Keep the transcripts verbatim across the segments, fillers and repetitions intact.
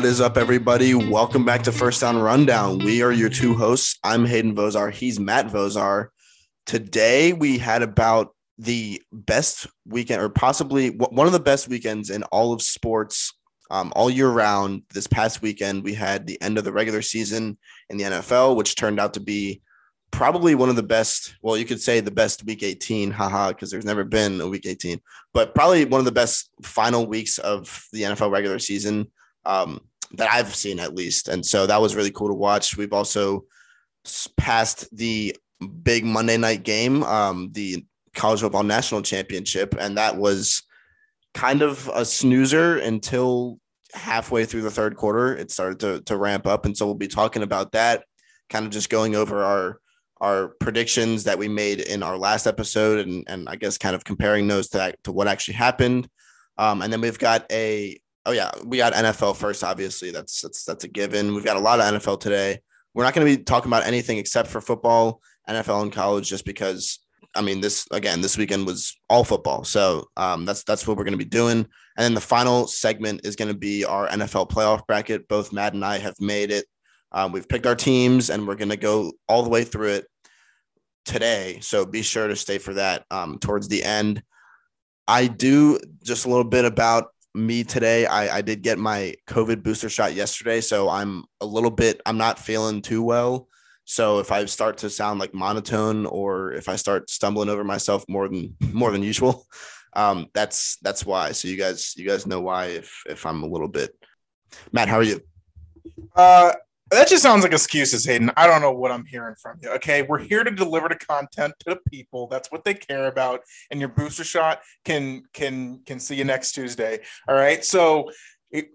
What is up, everybody? Welcome back to First Down Rundown. We are your two hosts. I'm Hayden Vozar. He's Matt Vozar. Today, we had about the best weekend, or possibly one of the best weekends in all of sports, um, all year round. This past weekend, we had the end of the regular season in the N F L, which turned out to be probably one of the best, well, you could say the best week eighteen, haha, because there's never been a week eighteen, but probably one of the best final weeks of the N F L regular season um, that I've seen, at least. And so that was really cool to watch. We've also passed the big Monday night game, um, the College Football National Championship, and that was kind of a snoozer until halfway through the third quarter. It started to, to ramp up, and so we'll be talking about that, kind of just going over our our predictions that we made in our last episode, and, and I guess kind of comparing those to that, to what actually happened. Um, and then we've got a, oh yeah, we got N F L first, obviously. That's, that's, that's a given. We've got a lot of N F L today. We're not going to be talking about anything except for football, N F L and college, just because, I mean, this, again, this weekend was all football. So um, that's, that's what we're going to be doing. And then the final segment is going to be our N F L playoff bracket. Both Matt and I have made it. Uh, we've picked our teams, and we're going to go all the way through it today. So be sure to stay for that um, towards the end. I do just a little bit about me today. I, I did get my COVID booster shot yesterday, so I'm a little bit, I'm not feeling too well. So if I start to sound like monotone, or if I start stumbling over myself more than more than usual, um, that's that's why. So you guys, you guys know why if if I'm a little bit. Matt, how are you? Uh. That just sounds like excuses, Hayden. I don't know what I'm hearing from you. Okay, we're here to deliver the content to the people. That's what they care about. And your booster shot can can can see you next Tuesday. All right. So, it,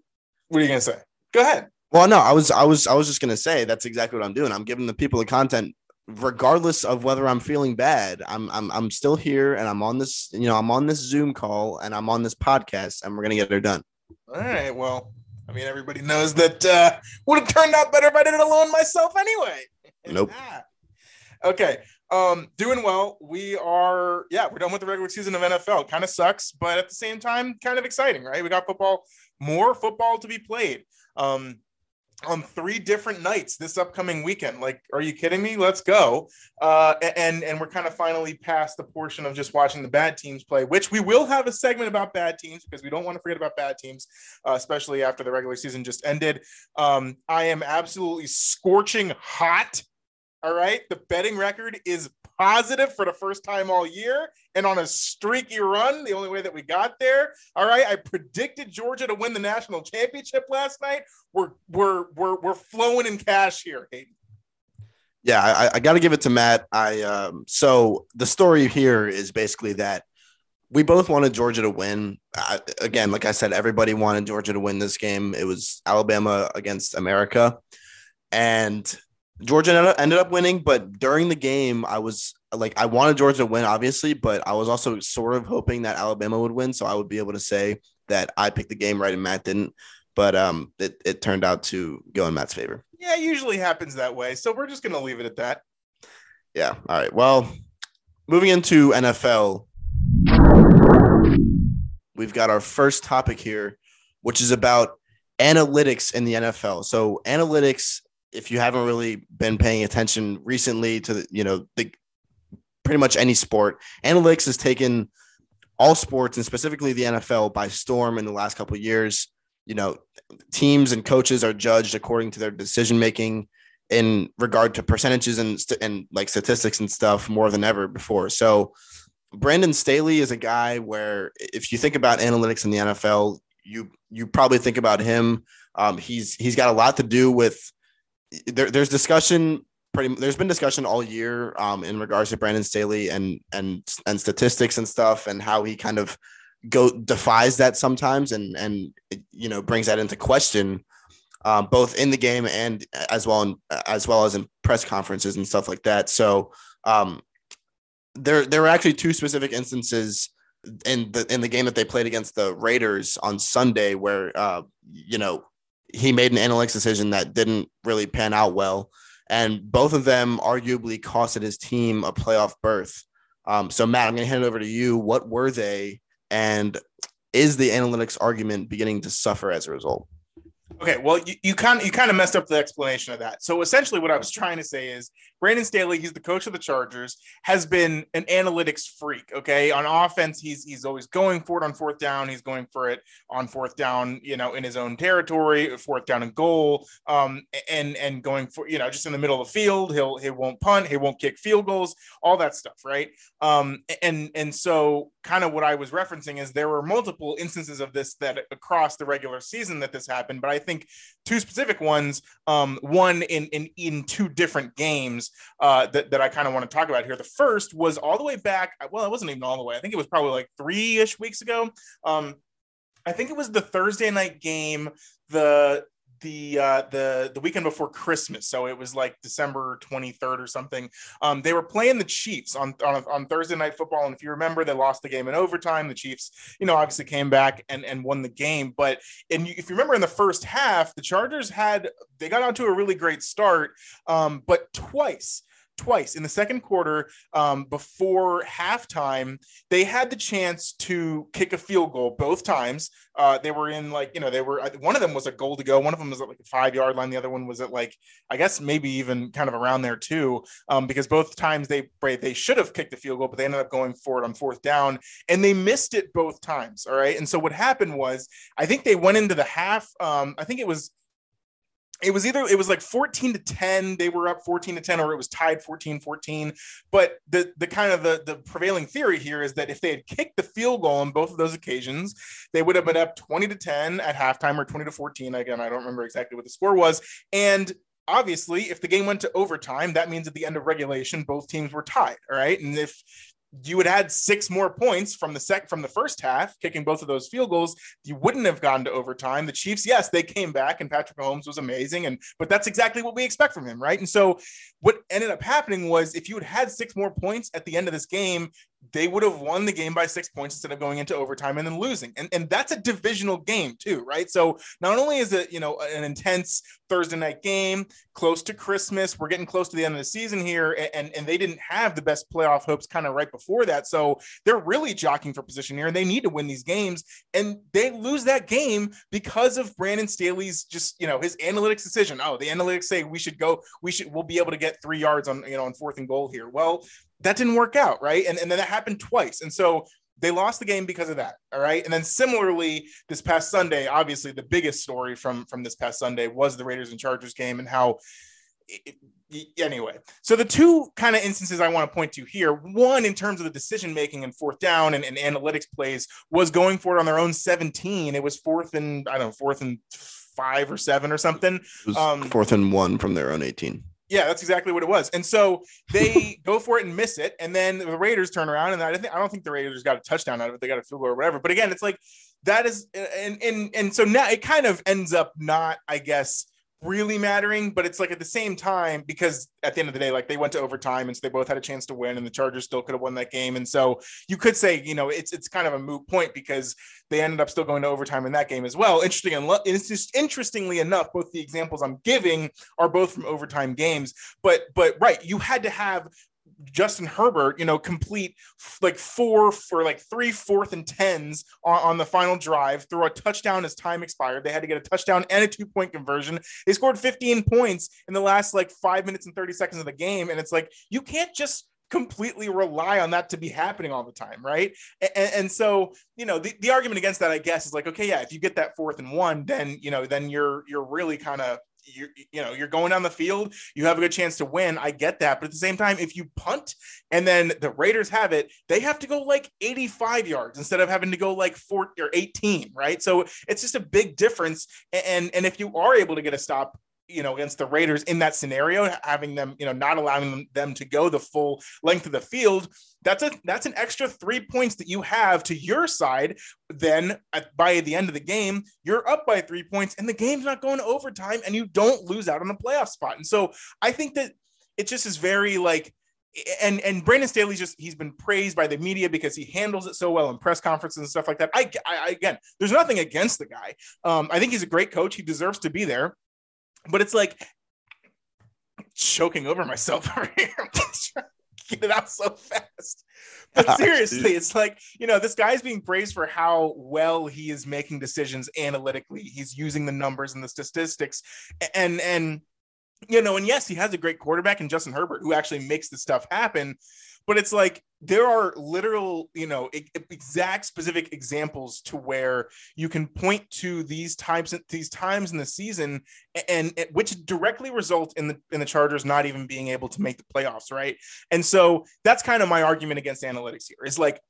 what are you gonna say? Go ahead. Well, no, I was I was I was just gonna say that's exactly what I'm doing. I'm giving the people the content, regardless of whether I'm feeling bad. I'm I'm I'm still here, and I'm on this. You know, I'm on this Zoom call, and I'm on this podcast, and we're gonna get it done. All right. Well. I mean, everybody knows that uh, would have turned out better if I did it alone myself anyway. Nope. Yeah. Okay. Um, doing well. We are, yeah, we're done with the regular season of N F L. Kind of sucks, but at the same time, kind of exciting, right? We got football, more football to be played um, on three different nights this upcoming weekend. Like, are you kidding me? Let's go. Uh, and, and we're kind of finally past the portion of just watching the bad teams play, which we will have a segment about bad teams, because we don't want to forget about bad teams, uh, especially after the regular season just ended. Um, I am absolutely scorching hot. All right. The betting record is positive for the first time all year, and on a streaky run, the only way that we got there. All right. I predicted Georgia to win the national championship last night. We're, we're, we're, we're flowing in cash here, Hayden. Yeah. I, I got to give it to Matt. I, um, so the story here is basically that we both wanted Georgia to win. I, again, like I said, everybody wanted Georgia to win this game. It was Alabama against America, and Georgia ended up winning, but during the game, I was like, I wanted Georgia to win, obviously, but I was also sort of hoping that Alabama would win, so I would be able to say that I picked the game right and Matt didn't. But um, it, it turned out to go in Matt's favor. Yeah, it usually happens that way, so we're just going to leave it at that. Yeah, all right. Well, moving into N F L, we've got our first topic here, which is about analytics in the N F L. So analytics, if you haven't really been paying attention recently to the, you know, the pretty much any sport, analytics has taken all sports and specifically the N F L by storm in the last couple of years. You know, teams and coaches are judged according to their decision-making in regard to percentages and, and like statistics and stuff more than ever before. So Brandon Staley is a guy where if you think about analytics in the N F L, you, you probably think about him. Um, he's, he's got a lot to do with, There, there's discussion. Pretty, there's been discussion all year um, in regards to Brandon Staley and and and statistics and stuff, and how he kind of go defies that sometimes, and and you know brings that into question, uh, both in the game and as well in, as well as in press conferences and stuff like that. So um, there there were actually two specific instances in the in the game that they played against the Raiders on Sunday where uh, you know. he made an analytics decision that didn't really pan out well, and both of them arguably costed his team a playoff berth. Um, so, Matt, I'm going to hand it over to you. What were they, and is the analytics argument beginning to suffer as a result? Okay, well, you, you kind of you kind of messed up the explanation of that. So essentially what I was trying to say is Brandon Staley, he's the coach of the Chargers, has been an analytics freak, okay? On offense, he's he's always going for it on fourth down. He's going for it on fourth down, you know, in his own territory, fourth down and goal, um, and and going for, you know, just in the middle of the field. He'll, he won't punt. He won't kick field goals, all that stuff, right? Um, and, and so kind of what I was referencing is there were multiple instances of this that across the regular season that this happened, but I I think two specific ones, um, one in, in, in two different games uh, that, that I kind of want to talk about here. The first was all the way back. Well, it wasn't even all the way. I think it was probably like three ish weeks ago. Um, I think it was the Thursday night game, the, the, uh, the, the weekend before Christmas. So it was like December twenty-third or something. Um, they were playing the Chiefs on, on, on Thursday night football. And if you remember, they lost the game in overtime. The Chiefs, you know, obviously came back and, and won the game. But and if you remember in the first half, the Chargers had, they got onto a really great start. Um, but twice, twice in the second quarter, um, before halftime, they had the chance to kick a field goal both times. Uh, they were in like, you know, they were, one of them was a goal to go. One of them was at like a five yard line. The other one was at like, I guess maybe even kind of around there too. Um, because both times they, they should have kicked the field goal, but they ended up going for it on fourth down and they missed it both times. All right. And so what happened was, I think they went into the half. Um, I think it was, It was either, it was like fourteen to ten, they were up fourteen to ten, or it was tied fourteen fourteen. But the the kind of the, the prevailing theory here is that if they had kicked the field goal on both of those occasions, they would have been up twenty to ten at halftime or twenty to fourteen. Again, I don't remember exactly what the score was. And obviously, if the game went to overtime, that means at the end of regulation, both teams were tied. All right. And if you would add six more points from the sec from the first half, kicking both of those field goals, you wouldn't have gone to overtime. The Chiefs, yes, they came back and Patrick Mahomes was amazing. And, but that's exactly what we expect from him. Right. And so what ended up happening was if you had had six more points at the end of this game, they would have won the game by six points instead of going into overtime and then losing. And, and that's a divisional game too, right? So not only is it, you know, an intense Thursday night game close to Christmas, we're getting close to the end of the season here. And, and they didn't have the best playoff hopes kind of right before that. So they're really jockeying for position here and they need to win these games. And they lose that game because of Brandon Staley's just, you know, his analytics decision. Oh, the analytics say we should go, we should, we'll be able to get three yards on, you know, on fourth and goal here. Well, that didn't work out, right? And, and then that happened twice. And so they lost the game because of that, all right? And then similarly, this past Sunday, obviously the biggest story from, from this past Sunday was the Raiders and Chargers game and how it, it, anyway. So the two kind of instances I want to point to here, one in terms of the decision-making and fourth down and, and analytics plays was going for it on their own seventeen. It was fourth and, I don't know, fourth and five or seven or something. It was um, fourth and one from their own eighteen. Yeah, that's exactly what it was. And so they go for it and miss it. And then the Raiders turn around. And I, think, I don't think the Raiders got a touchdown out of it. They got a field goal or whatever. But again, it's like that is and, – and, and so now it kind of ends up not, I guess, really mattering. But it's like at the same time, because at the end of the day, like they went to overtime. And so they both had a chance to win. And the Chargers still could have won that game. And so you could say, you know, it's it's kind of a moot point because they ended up still going to overtime in that game as well. Interesting, and it's just interestingly enough, both the examples I'm giving are both from overtime games. But but right, you had to have Justin Herbert, you know, complete like four for like three fourth and tens on, on the final drive, throw a touchdown as time expired. They had to get a touchdown and a two point conversion. They scored fifteen points in the last like five minutes and thirty seconds of the game, and it's like you can't just completely rely on that to be happening all the time, right? And, and so, you know, the, the argument against that, I guess, is like, okay, yeah, if you get that fourth and one, then, you know, then you're you're really kind of, you you know, you're going down the field, you have a good chance to win. I get that. But at the same time, if you punt and then the Raiders have it, they have to go like eighty-five yards instead of having to go like four or eighteen, right? So it's just a big difference. And, and if you are able to get a stop, you know, against the Raiders in that scenario, having them, you know, not allowing them to go the full length of the field, that's a, that's an extra three points that you have to your side. Then at, by the end of the game, you're up by three points and the game's not going to overtime and you don't lose out on the playoff spot. And so I think that it just is very like, And and Brandon Staley's just, he's been praised by the media because he handles it so well in press conferences and stuff like that. I, I again, there's nothing against the guy. Um, I think he's a great coach. He deserves to be there. But it's like choking over myself over here. get it out so fast. But seriously, it's like, you know, this guy's being praised for how well he is making decisions analytically. He's using the numbers and the statistics. And, and, you know, and yes, he has a great quarterback in Justin Herbert, who actually makes this stuff happen. But it's like, there are literal, you know, exact specific examples to where you can point to these times, these times in the season, and, and which directly result in the in the Chargers not even being able to make the playoffs, right? And so that's kind of my argument against analytics here. It's like,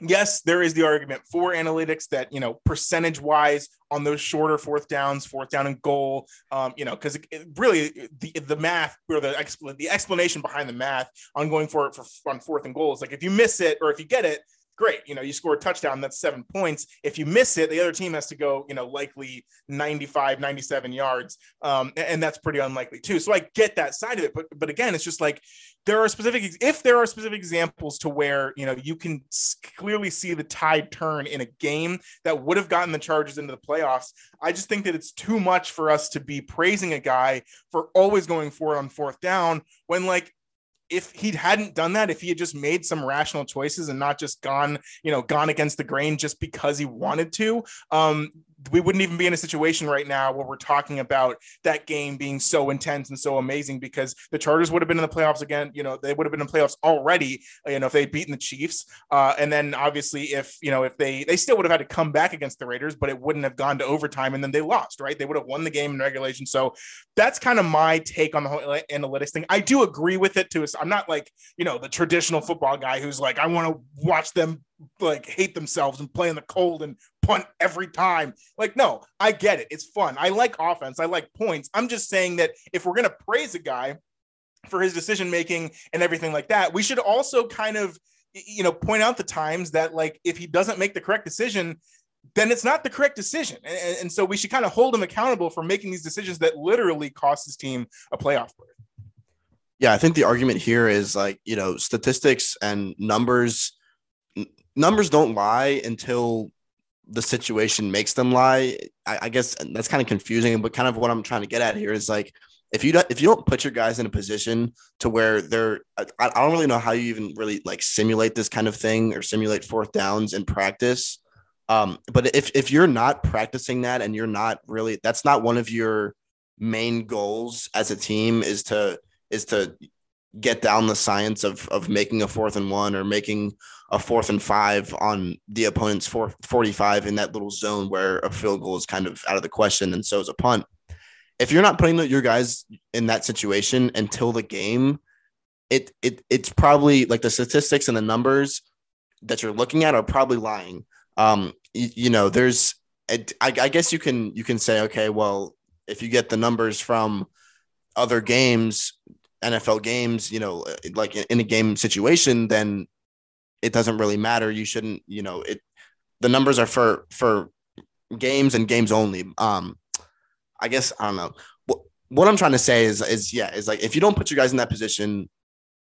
yes, there is the argument for analytics that, you know, percentage wise on those shorter fourth downs, fourth down and goal, um, you know, because it, it really the the math or the expl- the explanation behind the math on going for it for on fourth and goal is like, if you miss it or if you get it, great, you know, you score a touchdown, that's seven points. If you miss it, the other team has to go, you know, likely ninety-five, ninety-seven yards. Um, and that's pretty unlikely too. So I get that side of it. But, but again, it's just like, there are specific, if there are specific examples to where, you know, you can clearly see the tide turn in a game that would have gotten the Chargers into the playoffs. I just think that it's too much for us to be praising a guy for always going for it on fourth down when, like, if he hadn't done that, if he had just made some rational choices and not just gone, you know, gone against the grain just because he wanted to, um, we wouldn't even be in a situation right now where we're talking about that game being so intense and so amazing, because the Chargers would have been in the playoffs again. You know, they would have been in playoffs already, you know, if they'd beaten the Chiefs. Uh, and then obviously if, you know, if they, they still would have had to come back against the Raiders, but it wouldn't have gone to overtime and then they lost, right? They would have won the game in regulation. So that's kind of my take on the whole analytics thing. I do agree with it too. I'm not like, you know, the traditional football guy who's like, I want to watch them like hate themselves and play in the cold and punt every time. Like, no, I get it. It's fun. I like offense. I like points. I'm just saying that if we're going to praise a guy for his decision-making and everything like that, we should also kind of, you know, point out the times that, like, if he doesn't make the correct decision, then it's not the correct decision. And, and so we should kind of hold him accountable for making these decisions that literally cost his team a playoff berth. Yeah. I think the argument here is like, you know, statistics and numbers, n- numbers don't lie until the situation makes them lie. I, I guess that's kind of confusing, but kind of what I'm trying to get at here is like, if you don't, if you don't put your guys in a position to where they're, I, I don't really know how you even really like simulate this kind of thing or simulate fourth downs in practice. Um, but if, if you're not practicing that and you're not really, that's not one of your main goals as a team is to, is to get down the science of of making a fourth and one or making a fourth and five on the opponent's four, forty-five in that little zone where a field goal is kind of out of the question and so is a punt. If you're not putting your guys in that situation until the game, it it it's probably like the statistics and the numbers that you're looking at are probably lying. Um, you, you know, there's I, I guess you can you can say, okay, well, if you get the numbers from other games, N F L games, you know, like in a game situation, then it doesn't really matter. You shouldn't, you know, it, the numbers are for, for games and games only. Um, I guess, I don't know what, what I'm trying to say is, is yeah, is like, if you don't put your guys in that position,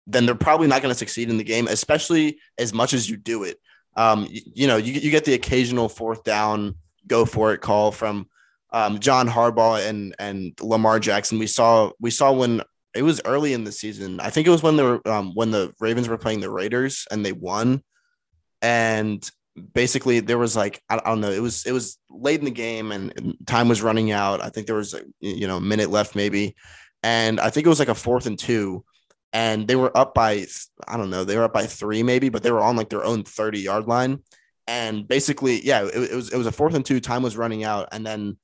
then they're probably not going to succeed in the game, especially as much as you do it. Um, you, you know, you, you get the occasional fourth down, go for it call from, Um, John Harbaugh and and Lamar Jackson. We saw we saw when it was early in the season. I think it was when they were um, when the Ravens were playing the Raiders and they won. And basically, there was like I, I don't know. It was it was late in the game and, and time was running out. I think there was like, you know a minute left maybe, and I think it was like a fourth and two, and they were up by I don't know they were up by three maybe, but they were on like their own thirty yard line. And basically, yeah, it, it was it was a fourth and two. Time was running out, and then.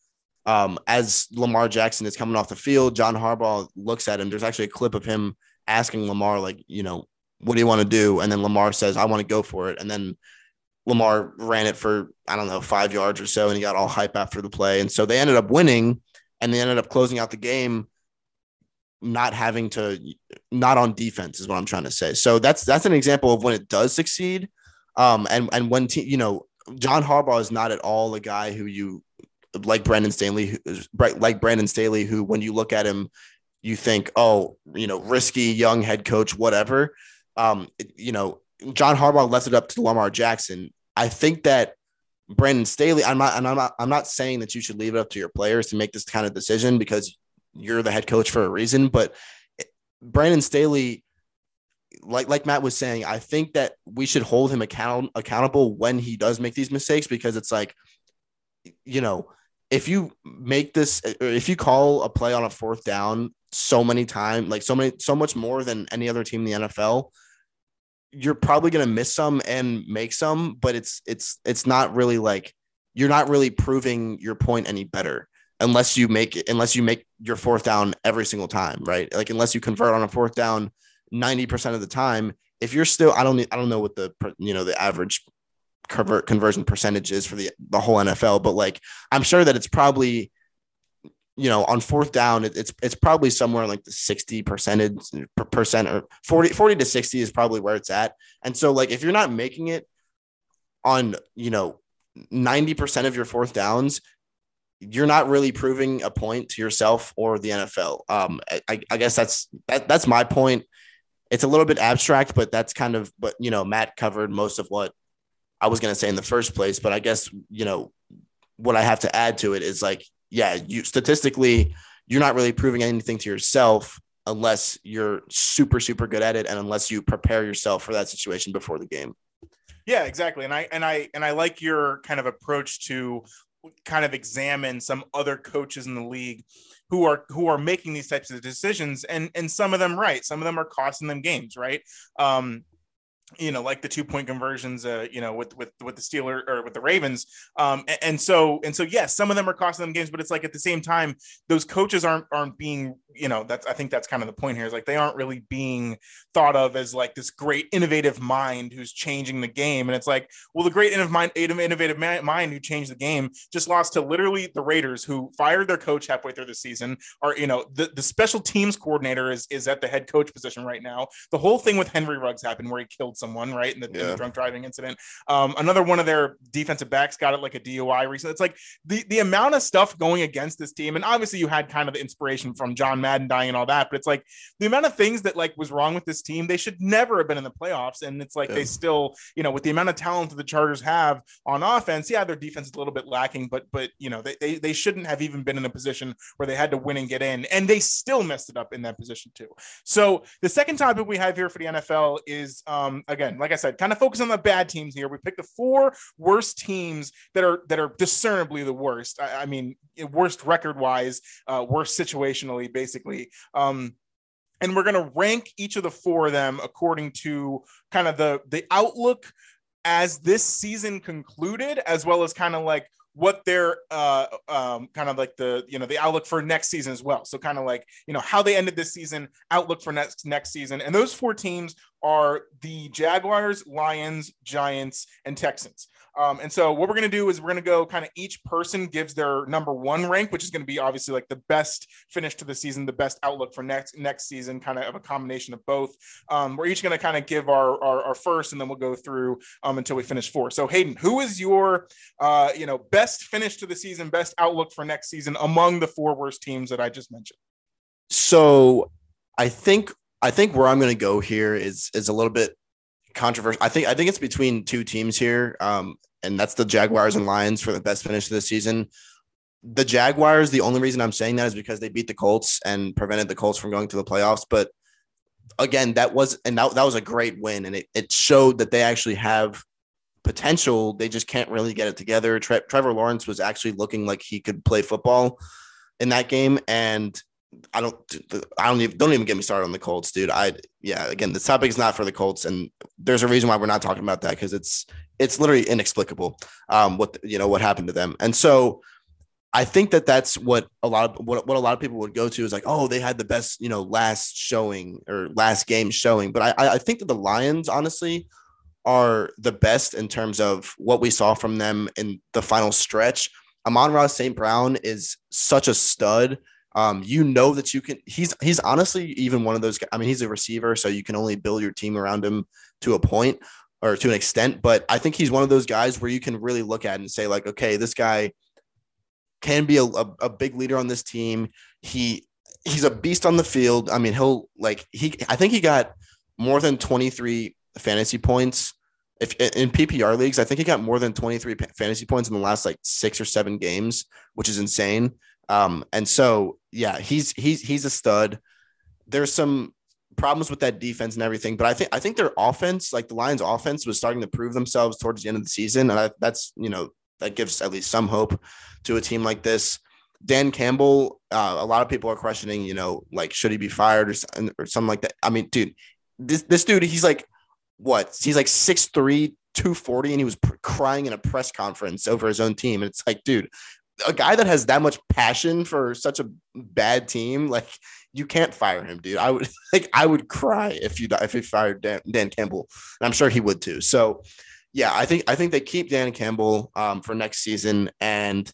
Um, as Lamar Jackson is coming off the field, John Harbaugh looks at him. There's actually a clip of him asking Lamar, like, you know, what do you want to do? And then Lamar says, I want to go for it. And then Lamar ran it for, I don't know, five yards or so. And he got all hype after the play. And so they ended up winning and they ended up closing out the game, not having to, not on defense is what I'm trying to say. So that's, that's an example of when it does succeed. Um, and, and when, te- you know, John Harbaugh is not at all a guy who you, like Brandon Staley, like Brandon Staley, who, when you look at him, you think, oh, you know, risky young head coach, whatever. Um, it, you know, John Harbaugh left it up to Lamar Jackson. I think that Brandon Staley, I'm not, and I'm not, I'm not saying that you should leave it up to your players to make this kind of decision because you're the head coach for a reason, but Brandon Staley like like Matt was saying, I think that we should hold him account accountable when he does make these mistakes, because it's like, you know, if you make this, or if you call a play on a fourth down so many times, like so many, so much more than any other team in the N F L, you're probably going to miss some and make some, but it's, it's, it's not really like, you're not really proving your point any better unless you make it, unless you make your fourth down every single time, right? Like, unless you convert on a fourth down ninety percent of the time, if you're still, I don't, I don't know what the, you know, the average convert conversion percentage is for the, the whole N F L, but like, I'm sure that it's probably, you know, on fourth down, it, it's, it's probably somewhere like the sixty percent or forty, forty to sixty is probably where it's at. And so like, if you're not making it on, you know, ninety percent of your fourth downs, you're not really proving a point to yourself or the N F L. Um, I, I guess that's, that, that's my point. It's a little bit abstract, but that's kind of, but you know, Matt covered most of what I was going to say in the first place, but I guess, you know, what I have to add to it is like, yeah, you statistically, you're not really proving anything to yourself unless you're super, super good at it. And unless you prepare yourself for that situation before the game. Yeah, exactly. And I, and I, and I like your kind of approach to kind of examine some other coaches in the league who are, who are making these types of decisions, and, and some of them, right. Some of them are costing them games, right. Um, you know, like the two point conversions, uh, you know, with, with, with the Steelers or with the Ravens. Um, and, and so, and so, yes, yeah, some of them are costing them games, but it's like, at the same time, those coaches aren't, aren't being, you know, that's, I think that's kind of the point here is like, they aren't really being thought of as like this great innovative mind who's changing the game. And it's like, well, the great innovative mind, innovative mind who changed the game just lost to literally the Raiders, who fired their coach halfway through the season. Or, you know, the, the special teams coordinator is, is at the head coach position right now. The whole thing with Henry Ruggs happened where he killed someone, right, in the, yeah. in the drunk driving incident. Um, another one of their defensive backs got it like a D U I recently. It's like the, the amount of stuff going against this team. And obviously you had kind of the inspiration from John Madden dying and all that, but it's like the amount of things that like was wrong with this team, they should never have been in the playoffs. And it's like, yeah. they still, you know, with the amount of talent that the Chargers have on offense, yeah, their defense is a little bit lacking, but, but, you know, they, they, they shouldn't have even been in a position where they had to win and get in, and they still messed it up in that position too. So the second topic we have here for the N F L is, um, again, like I said, kind of focus on the bad teams here. We picked the four worst teams that are, that are discernibly the worst. I, I mean, worst record wise, uh, worst situationally based. Basically, um, and we're going to rank each of the four of them according to kind of the the outlook as this season concluded, as well as kind of like what their uh, um, kind of like the, you know, the outlook for next season as well. So kind of like, you know, how they ended this season, outlook for next next season. And those four teams are the Jaguars, Lions, Giants, and Texans. Um, and so what we're going to do is we're going to go kind of each person gives their number one rank, which is going to be obviously like the best finish to the season, the best outlook for next next season, kind of a combination of both. Um, we're each going to kind of give our, our our first, and then we'll go through um, until we finish four. So Hayden, who is your, uh, you know, best finish to the season, best outlook for next season among the four worst teams that I just mentioned? So I think I think where I'm going to go here is is a little bit controversial. I think I think it's between two teams here, um, and that's the Jaguars and Lions for the best finish of the season. The Jaguars, the only reason I'm saying that is because they beat the Colts and prevented the Colts from going to the playoffs. But again, that was and that, that was a great win, and it, it showed that they actually have potential. They just can't really get it together. Tre- Trevor Lawrence was actually looking like he could play football in that game, and I don't, I don't even, don't even get me started on the Colts, dude. I, yeah, again, this topic is not for the Colts, and there's a reason why we're not talking about that, because it's, it's literally inexplicable, um, what, you know, what happened to them. And so I think that that's what a lot of, what, what a lot of people would go to is like, oh, they had the best, you know, last showing or last game showing. But I, I think that the Lions, honestly, are the best in terms of what we saw from them in the final stretch. Amon-Ra Saint Brown is such a stud. Um, you know that you can, he's, he's honestly even one of those guys. I mean, he's a receiver, so you can only build your team around him to a point or to an extent, but I think he's one of those guys where you can really look at and say like, okay, this guy can be a, a, a big leader on this team. He, he's a beast on the field. I mean, he'll like, he, I think he got more than twenty-three fantasy points if in P P R leagues. I think he got more than twenty-three fantasy points in the last like six or seven games, which is insane. Um, and so, yeah, he's, he's, he's a stud. There's some problems with that defense and everything, but I think I think their offense, like the Lions' offense, was starting to prove themselves towards the end of the season, and I, that's you know that gives at least some hope to a team like this. Dan Campbell, uh, a lot of people are questioning, you know, like should he be fired or or something like that. I mean, dude, this this dude, he's like what? He's like six three, two forty, and he was pr- crying in a press conference over his own team. And it's like, dude, a guy that has that much passion for such a bad team, like you can't fire him, dude. I would like, I would cry if you if he fired Dan, Dan Campbell, and I'm sure he would too. So, yeah, I think I think they keep Dan Campbell um, for next season, and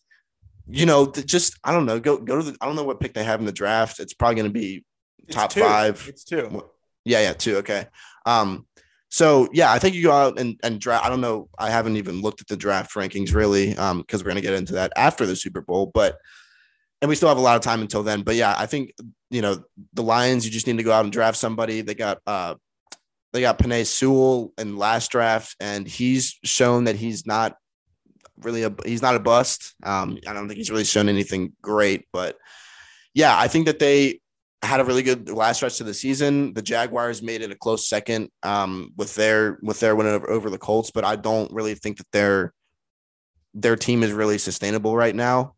you know, just I don't know, go go to the, I don't know what pick they have in the draft. It's probably going to be it's top two. five. It's two. Yeah, yeah, two. Okay. Um, So, yeah, I think you go out and, and draft. I don't know. I haven't even looked at the draft rankings really because um, we're going to get into that after the Super Bowl. But and we still have a lot of time until then. But, yeah, I think, you know, the Lions, you just need to go out and draft somebody. They got uh, they got Penei Sewell in last draft, and he's shown that he's not really a he's not a bust. Um, I don't think he's really shown anything great. But, yeah, I think that they – had a really good last stretch of the season. The Jaguars made it a close second um, with their with their win over, over the Colts, but I don't really think that their their team is really sustainable right now.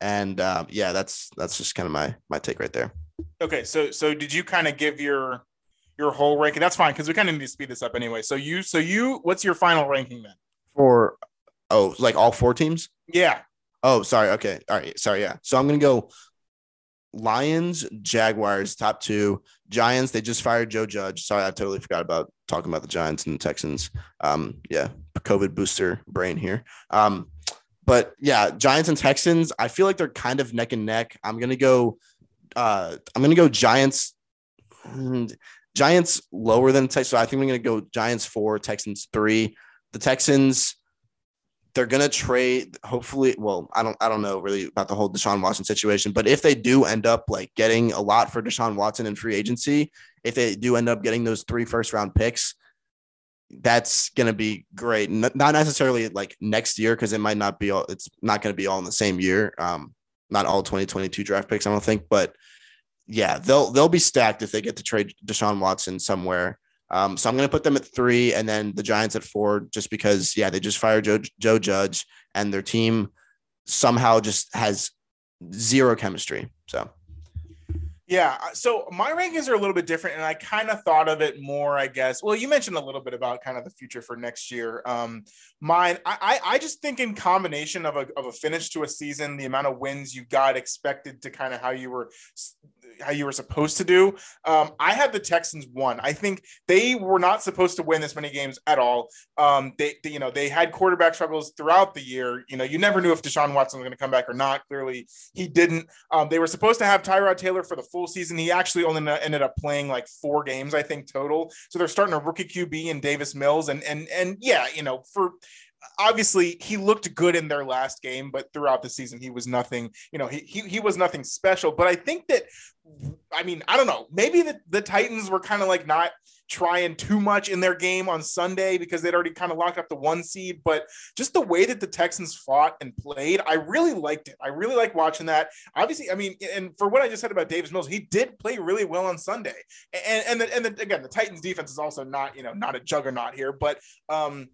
And uh, yeah, that's that's just kind of my my take right there. Okay, so so did you kind of give your your whole ranking? That's fine because we kind of need to speed this up anyway. So you so you what's your final ranking then? For oh, like all four teams? Yeah. Oh, sorry. Okay. All right. Sorry. Yeah. So I'm gonna go. Lions, Jaguars, top two. Giants, they just fired Joe Judge. Sorry, I totally forgot about talking about the Giants and the Texans. Um, yeah, COVID booster brain here. Um, but, yeah, Giants and Texans, I feel like they're kind of neck and neck. I'm going to go uh, I'm going to go Giants Giants lower than Texans. So I think I'm going to go Giants four, Texans three. The Texans – they're gonna trade, hopefully. Well, I don't, I don't know really about the whole Deshaun Watson situation, but if they do end up like getting a lot for Deshaun Watson in free agency, if they do end up getting those three first round picks, that's gonna be great. Not necessarily like next year because it might not be all. It's not gonna be all in the same year. Um, not all twenty twenty-two draft picks, I don't think. But yeah, they'll they'll be stacked if they get to trade Deshaun Watson somewhere. Um, so I'm going to put them at three and then the Giants at four, just because, yeah, they just fired Joe, Joe Judge and their team somehow just has zero chemistry. So, yeah. So my rankings are a little bit different and I kind of thought of it more, I guess. Well, you mentioned a little bit about kind of the future for next year. Um, mine, I, I just think in combination of a, of a finish to a season, the amount of wins you got expected to kind of how you were how you were supposed to do. Um, I had the Texans won. I think they were not supposed to win this many games at all. Um, they, they, you know, they had quarterback struggles throughout the year. You know, you never knew if Deshaun Watson was going to come back or not. Clearly he didn't. Um, they were supposed to have Tyrod Taylor for the full season. He actually only ended up playing like four games, I think, total. So they're starting a rookie Q B in Davis Mills. And, and, and yeah, you know, for, obviously he looked good in their last game, but throughout the season, he was nothing, you know, he, he, he was nothing special, but I think that, I mean, I don't know, maybe the, the Titans were kind of like not trying too much in their game on Sunday because they'd already kind of locked up the one seed, but just the way that the Texans fought and played, I really liked it. I really like watching that. Obviously, I mean, and for what I just said about Davis Mills, he did play really well on Sunday. And, and, the, and the, again, the Titans defense is also not, you know, not a juggernaut here, but, um,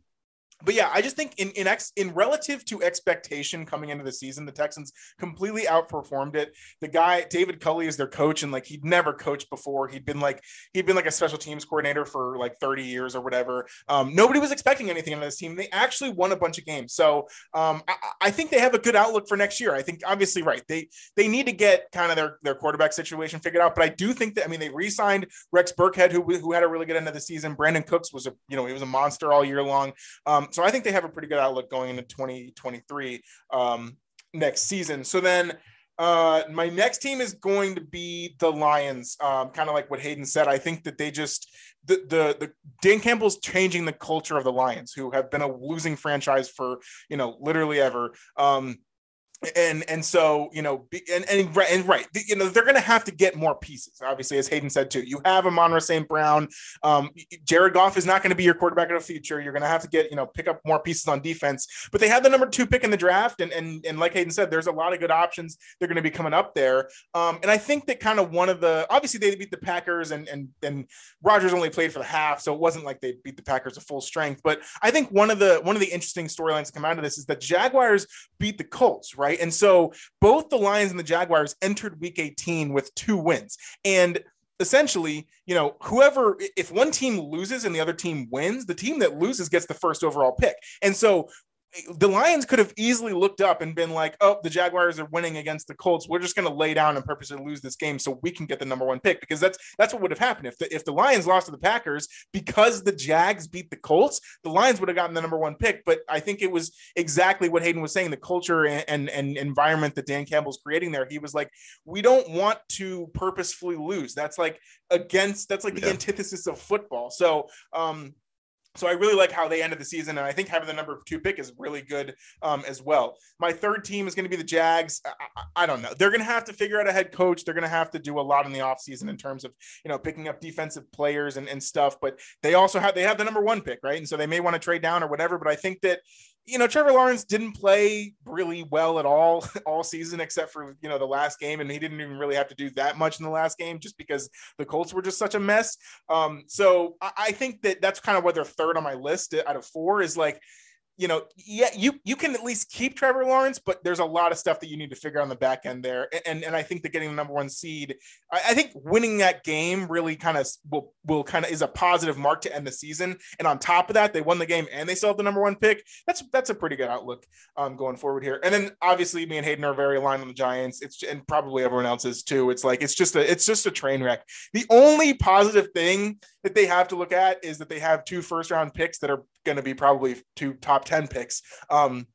But yeah, I just think in in, ex, in relative to expectation coming into the season, the Texans completely outperformed it. The guy David Culley is their coach, and like he'd never coached before. He'd been like he'd been like a special teams coordinator for like thirty years or whatever. Um, nobody was expecting anything out of this team. They actually won a bunch of games, so um, I, I think they have a good outlook for next year. I think obviously right they they need to get kind of their their quarterback situation figured out. But I do think that I mean they re-signed Rex Burkhead, who who had a really good end of the season. Brandon Cooks was a you know he was a monster all year long. Um, So I think they have a pretty good outlook going into twenty twenty-three um, next season. So then uh, my next team is going to be the Lions, um, kind of like what Hayden said. I think that they just the, the the Dan Campbell's changing the culture of the Lions, who have been a losing franchise for, you know, literally ever. Um, And and so, you know, and, and, and right, you know, they're going to have to get more pieces, obviously, as Hayden said, too. You have Amon-Ra Saint Brown. Um, Jared Goff is not going to be your quarterback in the future. You're going to have to get, you know, pick up more pieces on defense. But they have the number two pick in the draft. And and, and like Hayden said, there's a lot of good options. They're going to be coming up there. Um, and I think that kind of one of the – obviously, they beat the Packers, and, and, and Rodgers only played for the half, so it wasn't like they beat the Packers at full strength. But I think one of the one of the interesting storylines to come out of this is that Jaguars beat the Colts, right? And so both the Lions and the Jaguars entered week eighteen with two wins. And essentially, you know, whoever, if one team loses and the other team wins, the team that loses gets the first overall pick. And so the Lions could have easily looked up and been like, oh, the Jaguars are winning against the Colts. We're just going to lay down and purposely lose this game so we can get the number one pick, because that's that's what would have happened. If the, if the Lions lost to the Packers because the Jags beat the Colts, the Lions would have gotten the number one pick. But I think it was exactly what Hayden was saying, the culture and, and, and environment that Dan Campbell's creating there. He was like, we don't want to purposefully lose. That's like against, that's like yeah. the antithesis of football. So, um, So I really like how they ended the season, and I think having the number two pick is really good um, as well. My third team is going to be the Jags. I, I, I don't know. They're going to have to figure out a head coach. They're going to have to do a lot in the offseason in terms of, you know, picking up defensive players and, and stuff. But they also have they have the number one pick, right? And so they may want to trade down or whatever. But I think that, you know, Trevor Lawrence didn't play really well at all, all season, except for, you know, the last game. And he didn't even really have to do that much in the last game just because the Colts were just such a mess. Um, so I, I think that that's kind of why they're third on my list out of four is like, you know, yeah, you, you can at least keep Trevor Lawrence, but there's a lot of stuff that you need to figure out on the back end there. And and I think that getting the number one seed, I, I think winning that game really kind of will, will kind of is a positive mark to end the season. And on top of that, they won the game and they still have the number one pick. That's, that's a pretty good outlook um, going forward here. And then obviously me and Hayden are very aligned on the Giants. It's, and probably everyone else is too. It's like, it's just a, it's just a train wreck. The only positive thing that they have to look at is that they have two first round picks that are going to be probably two top ten picks um,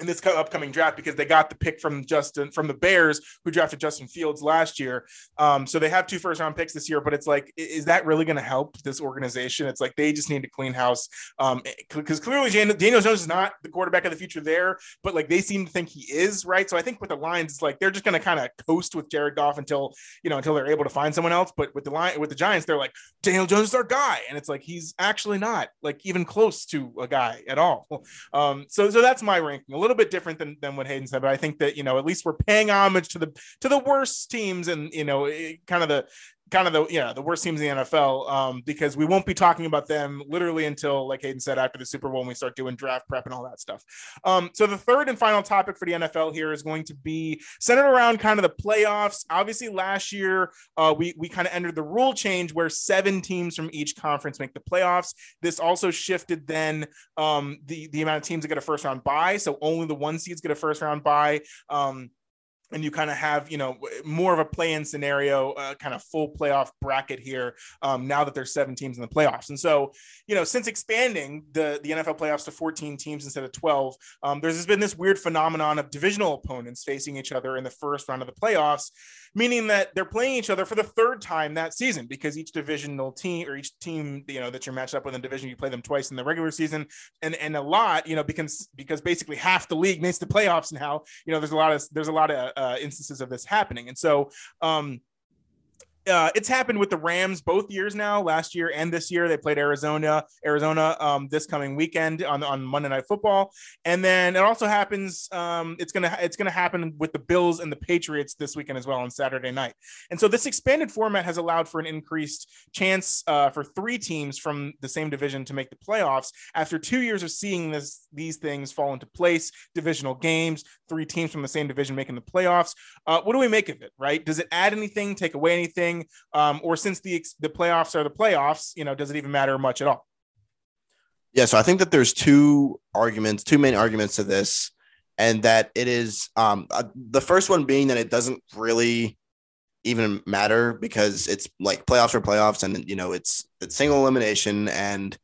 in this upcoming draft, because they got the pick from Justin from the Bears who drafted Justin Fields last year. Um, so they have two first round picks this year, but it's like, is that really going to help this organization? It's like, they just need to clean house. Um, cause clearly Daniel Jones is not the quarterback of the future there, but like they seem to think he is, right? So I think with the Lions, it's like, they're just going to kind of coast with Jared Goff until, you know, until they're able to find someone else. But with the Lions, with the Giants, they're like, Daniel Jones is our guy. And it's like, he's actually not like even close to a guy at all. Um, so, so that's my ranking. A little bit different than, than what Hayden said, but I think that, you know, at least we're paying homage to the to the worst teams, and, you know, it, kind of the kind of the yeah you know, the worst teams in the N F L, um because we won't be talking about them literally until, like Hayden said, after the Super Bowl, when we start doing draft prep and all that stuff. Um so the third and final topic for the N F L here is going to be centered around kind of the playoffs. Obviously last year uh we we kind of entered the rule change where seven teams from each conference make the playoffs. This also shifted then um the the amount of teams that get a first round bye, so only the one seeds get a first round bye. um And you kind of have, you know, more of a play-in scenario, uh, kind of full playoff bracket here, um, now that there's seven teams in the playoffs. And so, you know, since expanding the, the N F L playoffs to fourteen teams instead of twelve, um, there's been this weird phenomenon of divisional opponents facing each other in the first round of the playoffs, meaning that they're playing each other for the third time that season, because each divisional team or each team, you know, that you're matched up with in division, you play them twice in the regular season. And, and a lot, you know, because, because basically half the league makes the playoffs now, you know, there's a lot of, there's a lot of, Uh, instances of this happening. And so um, uh, it's happened with the Rams both years now, last year and this year. They played Arizona, Arizona um, this coming weekend on, on Monday Night Football. And then it also happens, um, it's going to, it's going to happen with the Bills and the Patriots this weekend as well on Saturday night. And so this expanded format has allowed for an increased chance uh, for three teams from the same division to make the playoffs. After two years of seeing this, these things fall into place, divisional games, three teams from the same division making the playoffs. Uh, what do we make of it, right? Does it add anything, take away anything? Um, or since the the playoffs are the playoffs, you know, does it even matter much at all? Yeah, so I think that there's two arguments, two main arguments to this, and that it is um, uh, the first one being that it doesn't really even matter, because it's like playoffs are playoffs, and, you know, it's, it's single elimination. And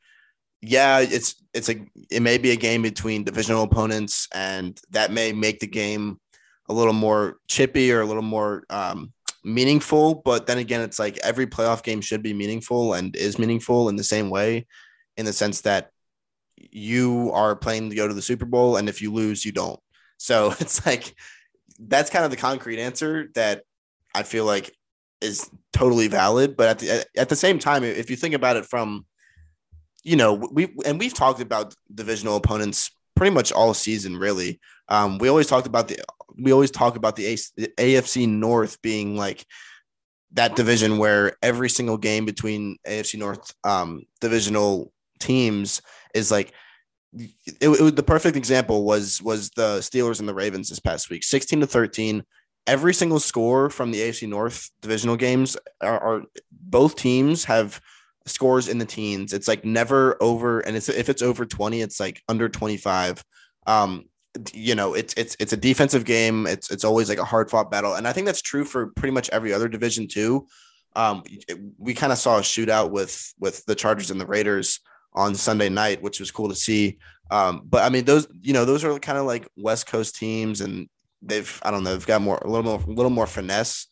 yeah, it's it's a it may be a game between divisional opponents, and that may make the game a little more chippy or a little more um, meaningful. But then again, it's like every playoff game should be meaningful and is meaningful in the same way, in the sense that you are playing to go to the Super Bowl, and if you lose, you don't. So it's like, that's kind of the concrete answer that I feel like is totally valid. But at the, at the same time, if you think about it from, you know, we, and we've talked about divisional opponents pretty much all season, really. Um, we always talked about the, we always talk about the A F C North being like that division where every single game between A F C North um, divisional teams is like, it, it was the perfect example was, was the Steelers and the Ravens this past week, sixteen to thirteen. Every single score from the A F C North divisional games are, are both teams have scores in the teens. It's like never over. And it's, if it's over twenty, it's like under twenty-five. Um, you know, it's, it's, it's a defensive game. It's, it's always like a hard fought battle. And I think that's true for pretty much every other division too. Um, we kind of saw a shootout with, with the Chargers and the Raiders on Sunday night, which was cool to see. Um, but I mean, those, you know, those are kind of like West Coast teams, and they've, I don't know, they've got more, a little more, a little more finesse,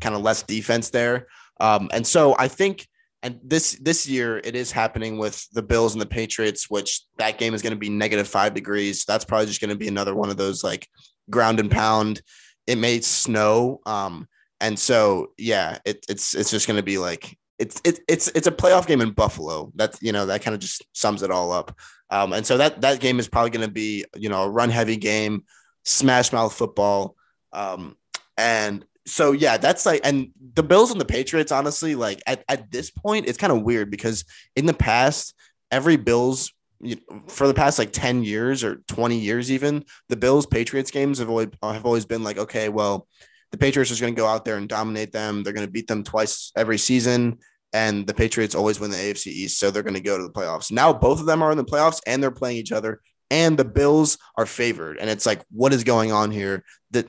kind of less defense there. Um, and so I think, and this, this year it is happening with the Bills and the Patriots, which that game is going to be negative five degrees. That's probably just going to be another one of those like ground and pound. It may snow. Um, and so, yeah, it, it's, it's just going to be like, it's, it, it's, it's a playoff game in Buffalo. That's, you know, that kind of just sums it all up. Um, and so that, that game is probably going to be, you know, a run heavy game, smash mouth football. Um, and so, yeah, that's like, and the Bills and the Patriots, honestly, like at, at this point, it's kind of weird because in the past, every Bills, you know, for the past like ten years or twenty years, even the Bills Patriots games have always, have always been like, okay, well, the Patriots are going to go out there and dominate them. They're going to beat them twice every season. And the Patriots always win the A F C East. So they're going to go to the playoffs. Now both of them are in the playoffs and they're playing each other. And the Bills are favored. And it's like, what is going on here? That,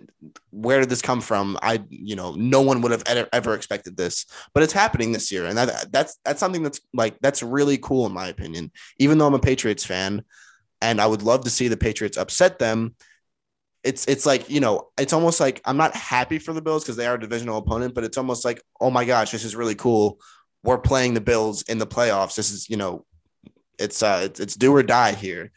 where did this come from? I, you know, no one would have ever, ever expected this, but it's happening this year. And that, that's, that's something that's like, that's really cool in my opinion, even though I'm a Patriots fan and I would love to see the Patriots upset them. It's, it's like, you know, it's almost like I'm not happy for the Bills because they are a divisional opponent, but it's almost like, oh my gosh, this is really cool. We're playing the Bills in the playoffs. This is, you know, it's uh, it's, it's do or die here.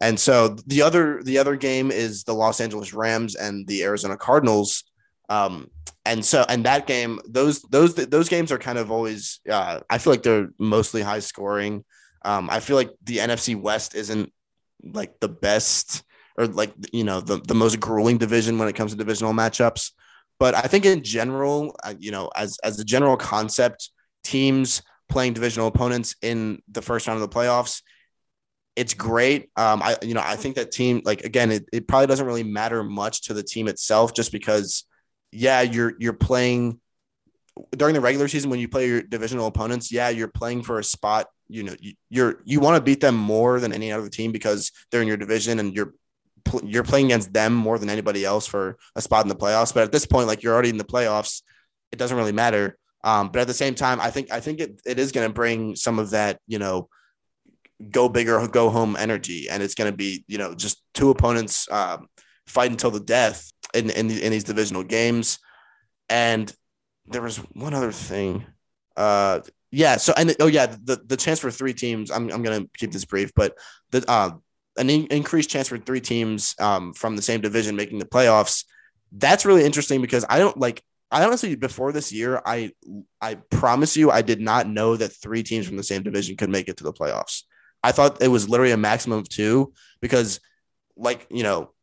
And so the other the other game is the Los Angeles Rams and the Arizona Cardinals, um, and so and that game those those those games are kind of always uh, I feel like they're mostly high scoring. Um, I feel like the N F C West isn't like the best or like you know the the most grueling division when it comes to divisional matchups, but I think in general uh, you know as as a general concept, teams playing divisional opponents in the first round of the playoffs. It's great. Um, I, you know, I think that team, like, again, it, it probably doesn't really matter much to the team itself, just because, yeah, you're, you're playing during the regular season when you play your divisional opponents. Yeah. You're playing for a spot, you know, you, you're, you want to beat them more than any other team because they're in your division and you're, you're playing against them more than anybody else for a spot in the playoffs. But at this point, like you're already in the playoffs, it doesn't really matter. Um, but at the same time, I think, I think it, it is going to bring some of that, you know, go big or go home energy. And it's going to be, you know, just two opponents um, fight until the death in, in, the, in these divisional games. And there was one other thing. Uh, yeah. So, and oh yeah, the, the chance for three teams, I'm I'm going to keep this brief, but the, uh, an in- increased chance for three teams um, from the same division, making the playoffs. That's really interesting because I don't like, I honestly, before this year, I, I promise you, I did not know that three teams from the same division could make it to the playoffs. I thought it was literally a maximum of two because like, you know,